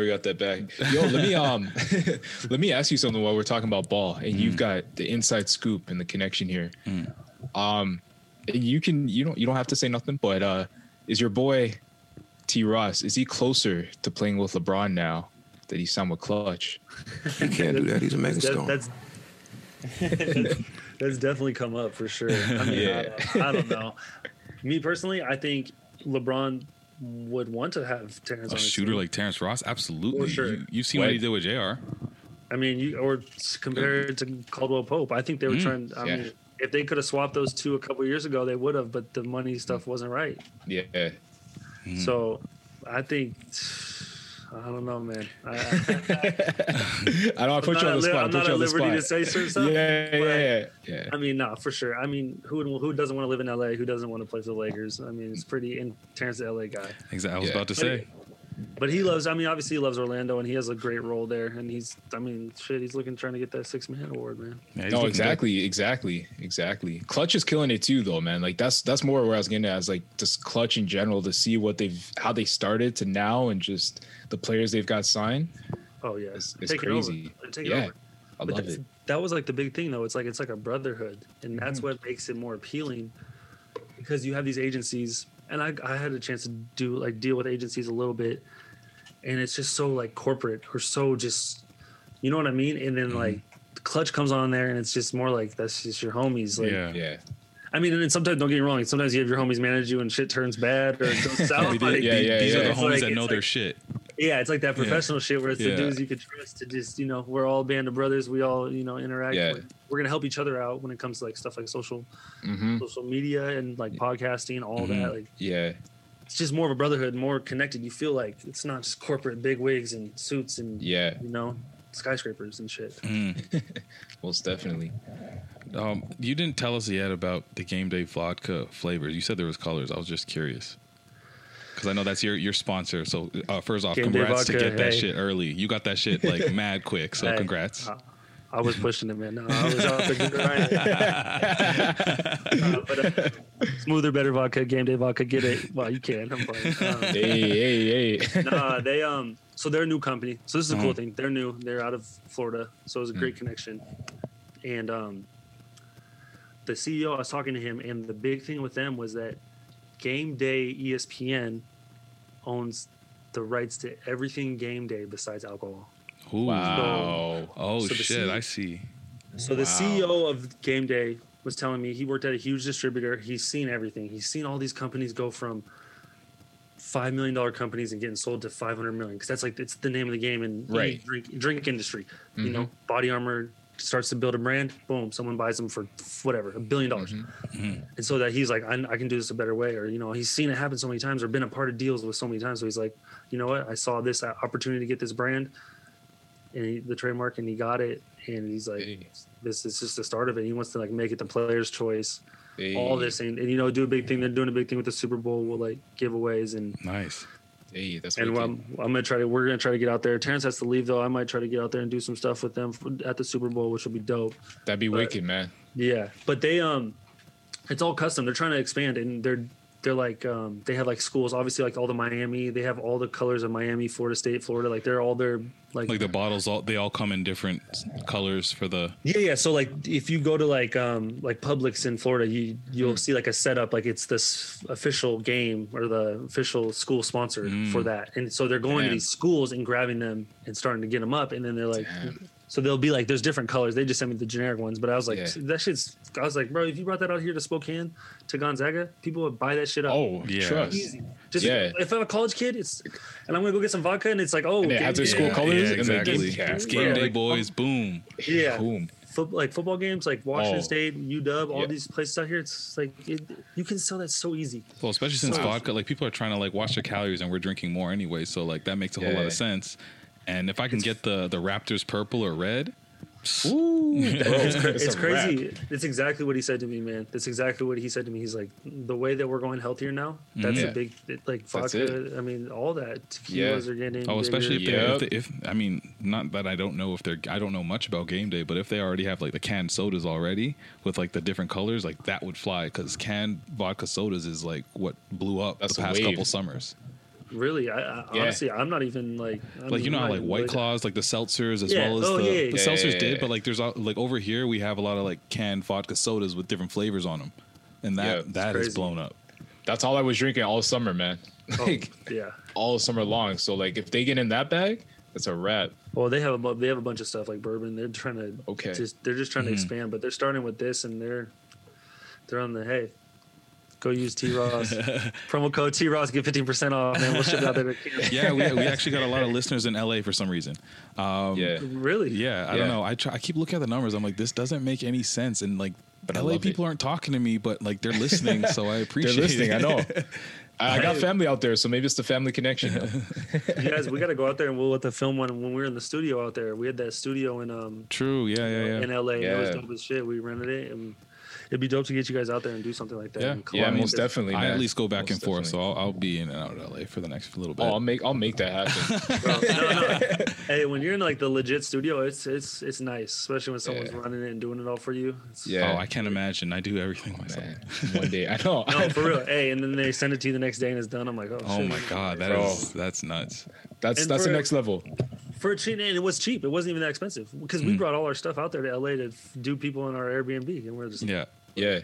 got that back. Yo, let me ask you something while we're talking about ball, and you've got the inside scoop and the connection here. You don't have to say nothing, but is your boy T. Ross, is he closer to playing with LeBron now that he's signed with Clutch? He can't do that. He's a megastar. That's definitely come up for sure. I mean, I don't know. Me personally, I think LeBron would want to have Terrence. A shooter team. Like Terrence Ross, absolutely. For sure. You've seen what he did with JR. I mean, or compared to Caldwell Pope, I think they were trying. I mean, if they could have swapped those two a couple of years ago, they would have. But the money stuff wasn't right. Yeah. So I think I don't know, man. I don't put you on the spot. I'm not at liberty to say certain stuff. Yeah. I mean, no, for sure. I mean, who doesn't want to live in LA? Who doesn't want to play for the Lakers? I mean, it's pretty. And Terrence, the LA guy. Exactly. I was about to say. But he loves. I mean, obviously, he loves Orlando, and he has a great role there. And he's. I mean, shit. He's trying to get that 6-man award, man. Yeah, no, exactly. Clutch is killing it too, though, man. Like that's more where I was getting at. Is just Clutch in general to see how they started to now, and just the players they've got signed. Oh yeah, it's crazy. Take it over. I love it. That was the big thing, though. It's like a brotherhood, and that's what makes it more appealing, because you have these agencies. And I had a chance to deal with agencies a little bit, and it's just so corporate or so just, you know what I mean? And then Clutch comes on there, and it's just more that's just your homies. I mean, and sometimes, don't get me wrong, sometimes you have your homies manage you and shit turns bad or it goes south. These are the homies that know their shit. Yeah, it's that professional shit where it's the dudes you could trust to just, we're all a band of brothers. We all, interact. Yeah. We're going to help each other out when it comes to stuff like social media and podcasting, all that. It's just more of a brotherhood, more connected. You feel like it's not just corporate big wigs and suits and, skyscrapers and shit. Most definitely. You didn't tell us yet about the game day vodka flavors. You said there was colors. I was just curious. Because I know that's your sponsor. So first off, congrats to get that shit early. You got that shit mad quick. So congrats. I was pushing it, man. No, I was off the grind. But smoother, better vodka, game day vodka. Get it while you can. I'm playing. Hey. Nah, they So they're a new company. So this is a cool thing. They're new. They're out of Florida. So it was a great connection. And the CEO, I was talking to him, and the big thing with them was that Game Day ESPN owns the rights to everything Game Day besides alcohol. Ooh, wow. I see. So the CEO of Game Day was telling me he worked at a huge distributor. He's seen everything. He's seen all these companies go from $5 million companies and getting sold to $500 million because that's it's the name of the game in the drink industry. Mm-hmm. Body Armor starts to build a brand, boom, someone buys them for whatever, $1 billion. Mm-hmm. And so that he's I can do this a better way, or he's seen it happen so many times or been a part of deals with so many times. So he's you know what, I saw this opportunity to get this brand and the trademark, and he got it, and he's this is just the start of it. He wants to make it the player's choice, all this, and do a big thing. They're doing a big thing with the Super Bowl with giveaways and nice. Hey, that's and we're gonna try to get out there. Terrence has to leave though. I might try to get out there and do some stuff with them at the Super Bowl, which will be dope. That'd be wicked, man. Yeah, but they it's all custom. They're trying to expand, and they're they have schools. Obviously, all the Miami, they have all the colors of Miami, Florida State, Florida. They're all their the bottles. All they all come in different colors for the yeah. So if you go to Publix in Florida, you'll see a setup it's this official game or the official school sponsor for that. And so they're going to these schools and grabbing them and starting to get them up. And then they're so they'll be there's different colors. They just sent me the generic ones, but I was I was bro, if you brought that out here to Spokane, to Gonzaga, people would buy that shit up. Oh, yeah. Trust. Easy. Just if I'm a college kid, and I'm going to go get some vodka, and it's after school colors. Yeah, exactly. It's game day, boys. Boom. Yeah. Boom. Football games, Washington State, UW, all these places out here, it's you can sell that so easy. Well, especially since vodka, people are trying to watch their calories, and we're drinking more anyway, so that makes a whole lot of sense. And if I can get the Raptors purple or red, it's crazy. It's exactly what he said to me, man. That's exactly what he said to me. He's the way that we're going healthier now, that's a big, vodka. I mean, all that. Tequilas are getting especially if I mean, not that I don't know if they're, I don't know much about game day, but if they already have the canned sodas already with the different colors, that would fly, because canned vodka sodas is what blew up the past couple summers. Really, I honestly, I'm not even how White Claws, the seltzers, as well as the seltzers did. But there's over here we have a lot of canned vodka sodas with different flavors on them, and that is blown up. That's all I was drinking all summer, man. All summer long. So if they get in that bag, it's a wrap. Well, they have a bunch of stuff like bourbon. They're trying to they're just trying to expand, but they're starting with this, and they're on the hey. Go use T. Ross. Promo code T. Ross. Get 15% off, man. We'll ship out there. Yeah, we actually got a lot of listeners in LA for some reason. Really? Yeah, I don't know. I keep looking at the numbers. I'm this doesn't make any sense. And but LA people aren't talking to me, but they're listening. So I appreciate it. They're listening. I know. I got family out there, so maybe it's the family connection. Yes, we got to go out there, and we'll let the film one when we were in the studio out there. We had that studio in in LA. Yeah. It was dope as shit. We rented it, and it'd be dope to get you guys out there and do something like that. Yeah, most definitely. I at least go back and forth, so I'll be in and out of LA for the next little bit. Oh, I'll make that happen. Bro, no. Hey, when you're in like the legit studio, it's nice, especially when someone's running it and doing it all for you. I can't imagine. I do everything myself. One day, I know. No, for real. Hey, and then they send it to you the next day and it's done. I'm like, oh shit, my god, that's nuts. That's the next level. For a cheap, and it was cheap. It wasn't even that expensive because we brought all our stuff out there to LA to do people in our Airbnb, and we're just yeah.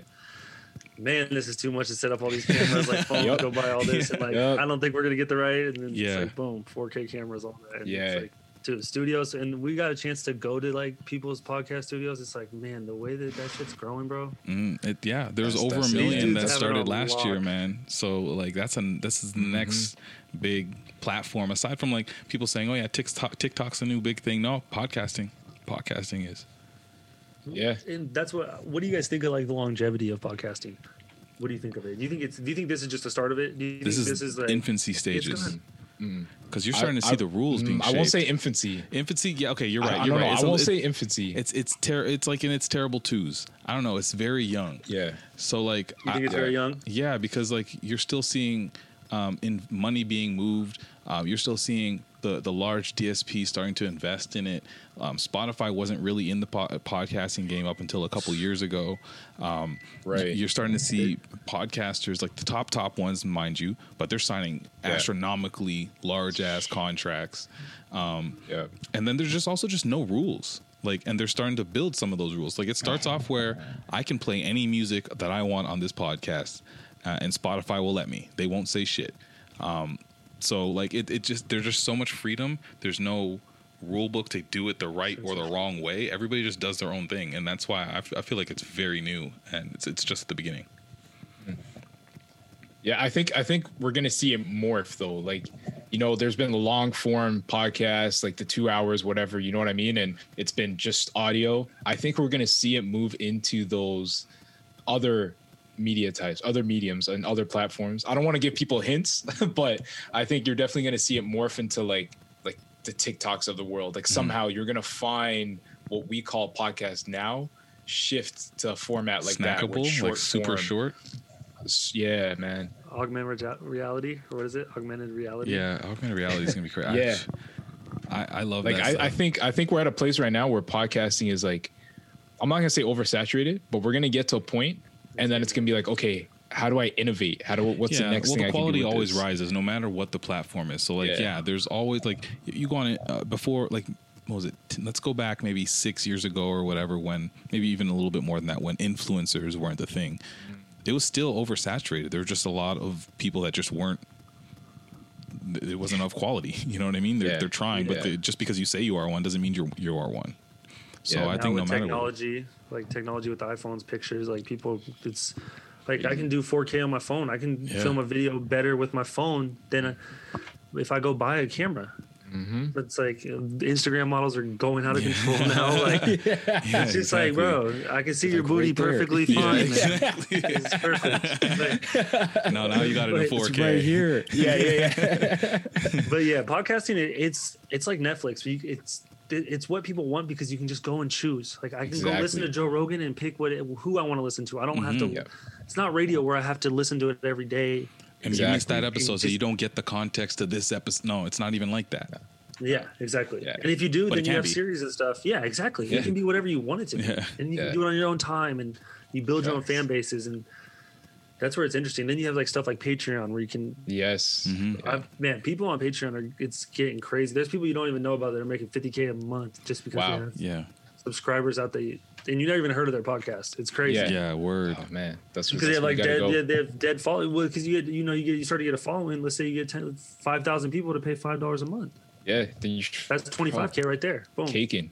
Man, this is too much to set up all these cameras, like phones, go buy all this, and I don't think we're gonna get the right. And then it's like boom, 4K cameras, all that. And it's like, to the studios, and we got a chance to go to like people's podcast studios. It's like, man, the way that shit's growing, bro. There's over a million that started last year, man. So like this is the next big platform aside from like people saying, oh yeah, TikTok's a new big thing. No, podcasting is. Yeah, and that's what do you guys think of like the longevity of podcasting? What do you think of it? Do you think this is just the start of it? Do you think this is like infancy stages? Because you're starting to see the rules being shaped. I won't say infancy. Yeah, okay, you're right. You're right. I won't say infancy. It's like in its terrible twos. I don't know. It's very young. Yeah. So like, you think it's very young? Yeah, because like you're still seeing in money being moved. You're still seeing the large DSP starting to invest in it. Spotify wasn't really in the podcasting game up until a couple years ago. Right. You're starting to see podcasters, like the top ones, mind you, but they're signing astronomically large-ass contracts. And then there's just no rules. Like, and they're starting to build some of those rules. Like, it starts off where I can play any music that I want on this podcast, and Spotify will let me. They won't say shit. So like there's just so much freedom. There's no rule book to do it the right or the wrong way. Everybody just does their own thing, and that's why I feel like it's very new and it's just the beginning. Yeah, I think we're gonna see it morph though. Like, you know, there's been the long form podcasts, like the 2 hours, whatever. You know what I mean? And it's been just audio. I think we're gonna see it move into those other media types, other mediums and other platforms. I don't want to give people hints, but I think you're definitely going to see it morph into like the TikToks of the world. Like somehow you're going to find what we call podcast now shift to a format like that. Like super short. Yeah, man. Augmented reality, or what is it? Augmented reality. Yeah. Augmented reality is going to be crazy. Yeah. I love like, that. I think we're at a place right now where podcasting is like, I'm not going to say oversaturated, but we're going to get to a point, and then it's going to be like, okay, how do I innovate? What's the next thing I can do? Well, the quality always rises no matter what the platform is. So, like, there's always, like, you go on it before, like, what was it? Let's go back maybe 6 years ago or whatever, when maybe even a little bit more than that, when influencers weren't the thing. It was still oversaturated. There were just a lot of people that just weren't. It wasn't of quality. You know what I mean? They're trying, but just because you say you are one doesn't mean you are one. So I think no matter technology, like technology with the iPhones, pictures, like people, it's like I can do 4K on my phone. I can film a video better with my phone than if I go buy a camera. But it's like Instagram models are going out of control now. Like it's just like, bro, I can see it's your like booty perfectly fine. Exactly. It's perfect. Like, no, now you got it in 4K. It's right here. Yeah. But yeah, podcasting, it's like Netflix. It's what people want because you can just go and choose. Like I can go listen to Joe Rogan and pick who I want to listen to. I don't have to. Yeah. It's not radio where I have to listen to it every day. And you miss that episode, so you don't get the context of this episode. No, it's not even like that. Yeah, exactly. Yeah. And if you do, then you have series and stuff. Yeah, exactly. Yeah. It can be whatever you want it to be, and you can do it on your own time, and you build your own fan bases, and that's where it's interesting. Then you have like stuff like Patreon where you can. Yes. Man, people on Patreon it's getting crazy. There's people you don't even know about that are making $50K a month just because they have subscribers out there, and you never even heard of their podcast. It's crazy. Yeah, word. Oh, man, that's because they have like dead following. Well, because you start to get a following. Let's say you get 5,000 people to pay $5 a month. Yeah, then that's $25K right there. Boom. Caking.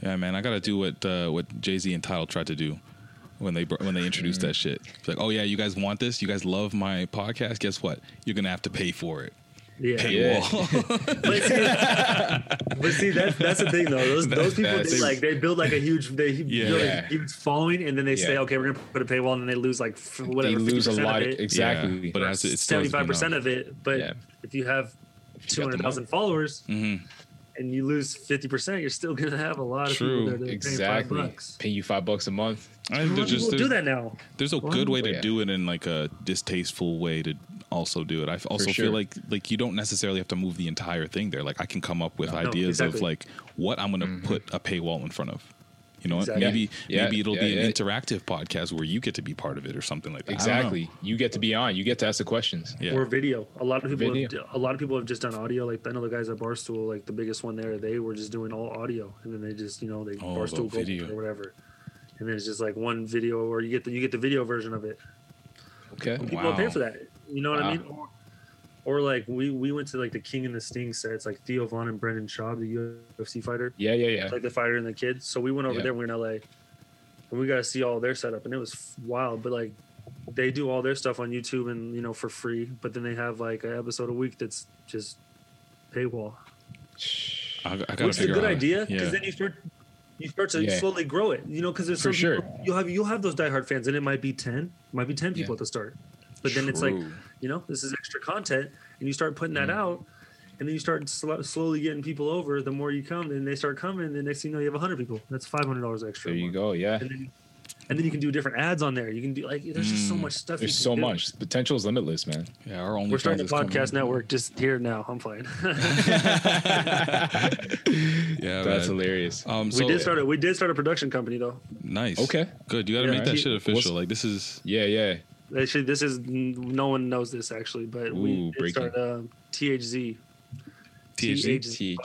Yeah, man, I gotta do what Jay-Z and Tidal tried to do when they introduced that shit. It's like, oh yeah, you guys want this? You guys love my podcast? Guess what? You're gonna have to pay for it. Paywall. But see, that's the thing though. Those people they build like a huge a huge following, and then they say, okay, we're gonna put a paywall, and then they lose like whatever. They lose a lot, exactly. But that's 75% of it. But if you have 200,000 followers. Mm-hmm. And you lose 50%, you're still gonna have a lot of people that are exactly paying $5. Pay you $5 a month. People do that now. There's a good way to do it and like a distasteful way to also do it. I also feel like you don't necessarily have to move the entire thing there. Like I can come up with ideas of like what I'm gonna put a paywall in front of. You know, maybe it'll be an interactive podcast where you get to be part of it or something like that. Exactly, you get to be on. You get to ask the questions or video. A lot of people have just done audio. Like I know the guys at Barstool, like the biggest one there, they were just doing all audio, and then they just they Barstool Gold or whatever, and then it's just like one video, or you get the video version of it. Okay, and people pay for that. You know what I mean? Or like we went to like the King and the Sting sets, like Theo Von and Brendan Schaub, the UFC fighter. Yeah. Like the fighter and the kids. So we went over there. We're in LA, and we got to see all their setup, and it was wild. But like they do all their stuff on YouTube and for free. But then they have like an episode a week that's just paywall. Which is a good idea because then you start to slowly grow it. Because there's some people, you'll have those diehard fans, and it might be 10 people at the start. But then it's like, this is extra content, and you start putting that out, and then you start slowly getting people over. The more you come, and they start coming, and the next thing you know, you have 100 people. That's $500 extra. There you go, yeah. And then you can do different ads on there. You can do there's just so much stuff. There's so much. Potential is limitless, man. Yeah, we're starting a podcast network just here now. I'm playing. That's hilarious. We did start a production company though. Nice. Okay. Good. You got to make that shit official. This is. Yeah. Actually, this is no one knows this actually, but we did start THZ. THZ.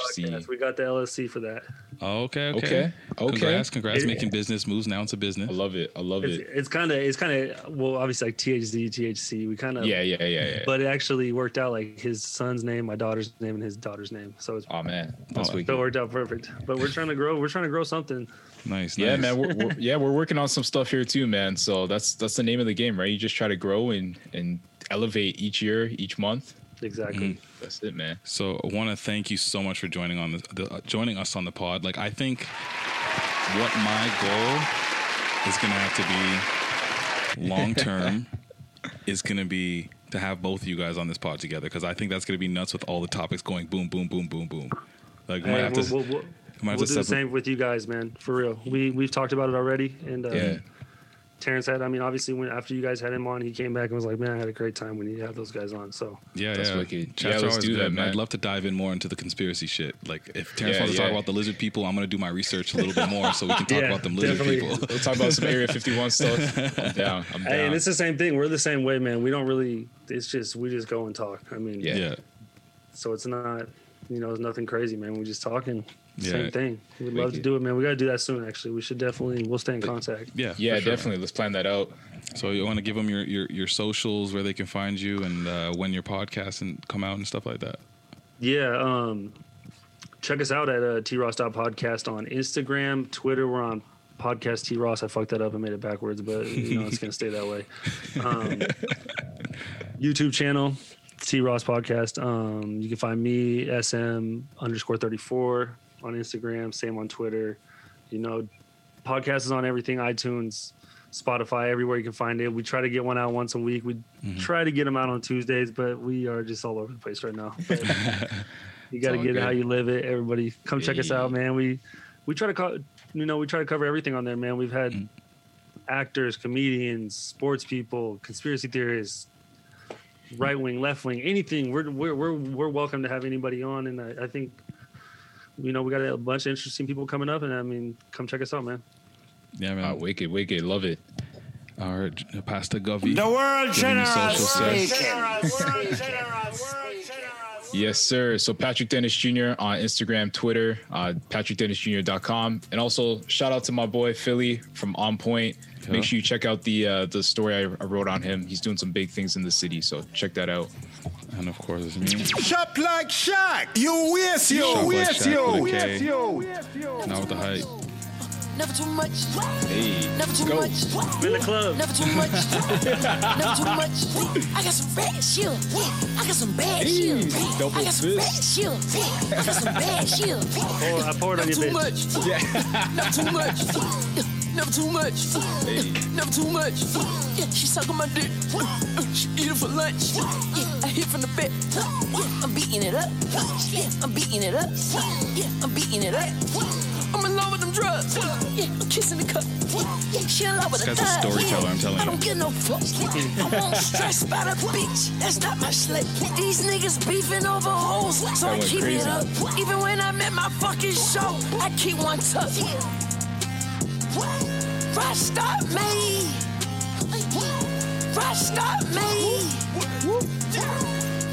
We got the LLC for that. Oh, okay. Congrats! Making business moves now into business. I love it. It's kind of. Well, obviously, like THZ, THC. We kind of. Yeah. But it actually worked out. Like his son's name, my daughter's name, and his daughter's name. So it's. Oh man, that's weak. It worked out perfect. But we're trying to grow. We're trying to grow something. Nice. Yeah, man. We're working on some stuff here too, man. So that's the name of the game, right? You just try to grow and elevate each year, each month. Exactly. Mm-hmm. That's it, man. So I want to thank you so much for joining us on the pod. Like, I think what my goal is going to have to be long term is going to be to have both of you guys on this pod together, because I think that's going to be nuts with all the topics going boom, boom, boom, boom, boom. Like, we'll do the same with you guys, man. For real, we've talked about it already, and Terrence had. I mean, obviously, when after you guys had him on, he came back and was like, "Man, I had a great time when you had those guys on." So that's wicked. Let's do that, man. I'd love to dive in more into the conspiracy shit. Like, if Terrence wants to talk about the lizard people, I'm gonna do my research a little bit more so we can talk about them lizard people. We'll talk about some Area 51 stuff. I'm down. Hey, and it's the same thing. We're the same way, man. We don't really. It's just we just go and talk. I mean, so it's not. It's nothing crazy, man. We're just talking. Same thing. We'd love to do it, man. We got to do that soon, actually. We should we'll stay in contact. Definitely. Let's plan that out. So you want to give them your socials, where they can find you, and when your podcasts and come out and stuff like that? Yeah. Check us out at T. Ross podcast on Instagram, Twitter. We're on Podcast T. Ross. I fucked that up and made it backwards, but, it's going to stay that way. YouTube channel. T. Ross podcast. You can find me SM_34 on Instagram, same on Twitter. Podcast is on everything, iTunes, Spotify, everywhere you can find it. We try to get one out once a week. We try to get them out on Tuesdays, but we are just all over the place right now. But you got to get it how you live it. Everybody, come check us out, man. We try to cover everything on there, man. We've had actors, comedians, sports people, conspiracy theorists. Right wing, left wing, anything. We're welcome to have anybody on, and I think we got a bunch of interesting people coming up, and I mean, come check us out, man. Yeah, man, wicked, love it. All right, Pastor Guffy. The world generous. Yes, sir. So Patrick Dennis Jr. on Instagram, Twitter, patrickdennisjr.com, and also shout out to my boy Philly from On Point. Cool. Make sure you check out the story I wrote on him. He's doing some big things in the city, so check that out. And of course, it's me. Shop like Shaq. You with you. Now with the hype. Never too much. Hey, never too go. Much. In the club. Never too much. Never too much. I got some bad shit. I got some bad shit. I got some bad shit. I got some bad shit. I poured on your bitch. Much. Yeah. Not too much. Never too much. Hey. Never too much. Yeah, she sucking my dick. She eat it for lunch. Yeah, I hit from the back. I'm beating it up. Yeah, I'm beating it up. Yeah, I'm beating it up. I'm in love with them drugs. Yeah, I'm kissing the cup. Yeah, she in love with the thighs. This guy's a storyteller, I'm telling you. I don't get no fuck. I won't stress about a bitch. That's not my slick. These niggas beefing over hoes, so I keep it up. Even when I'm at my fucking show, I keep one tuck. Rockstar me. Rockstar me.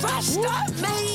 Rockstar me.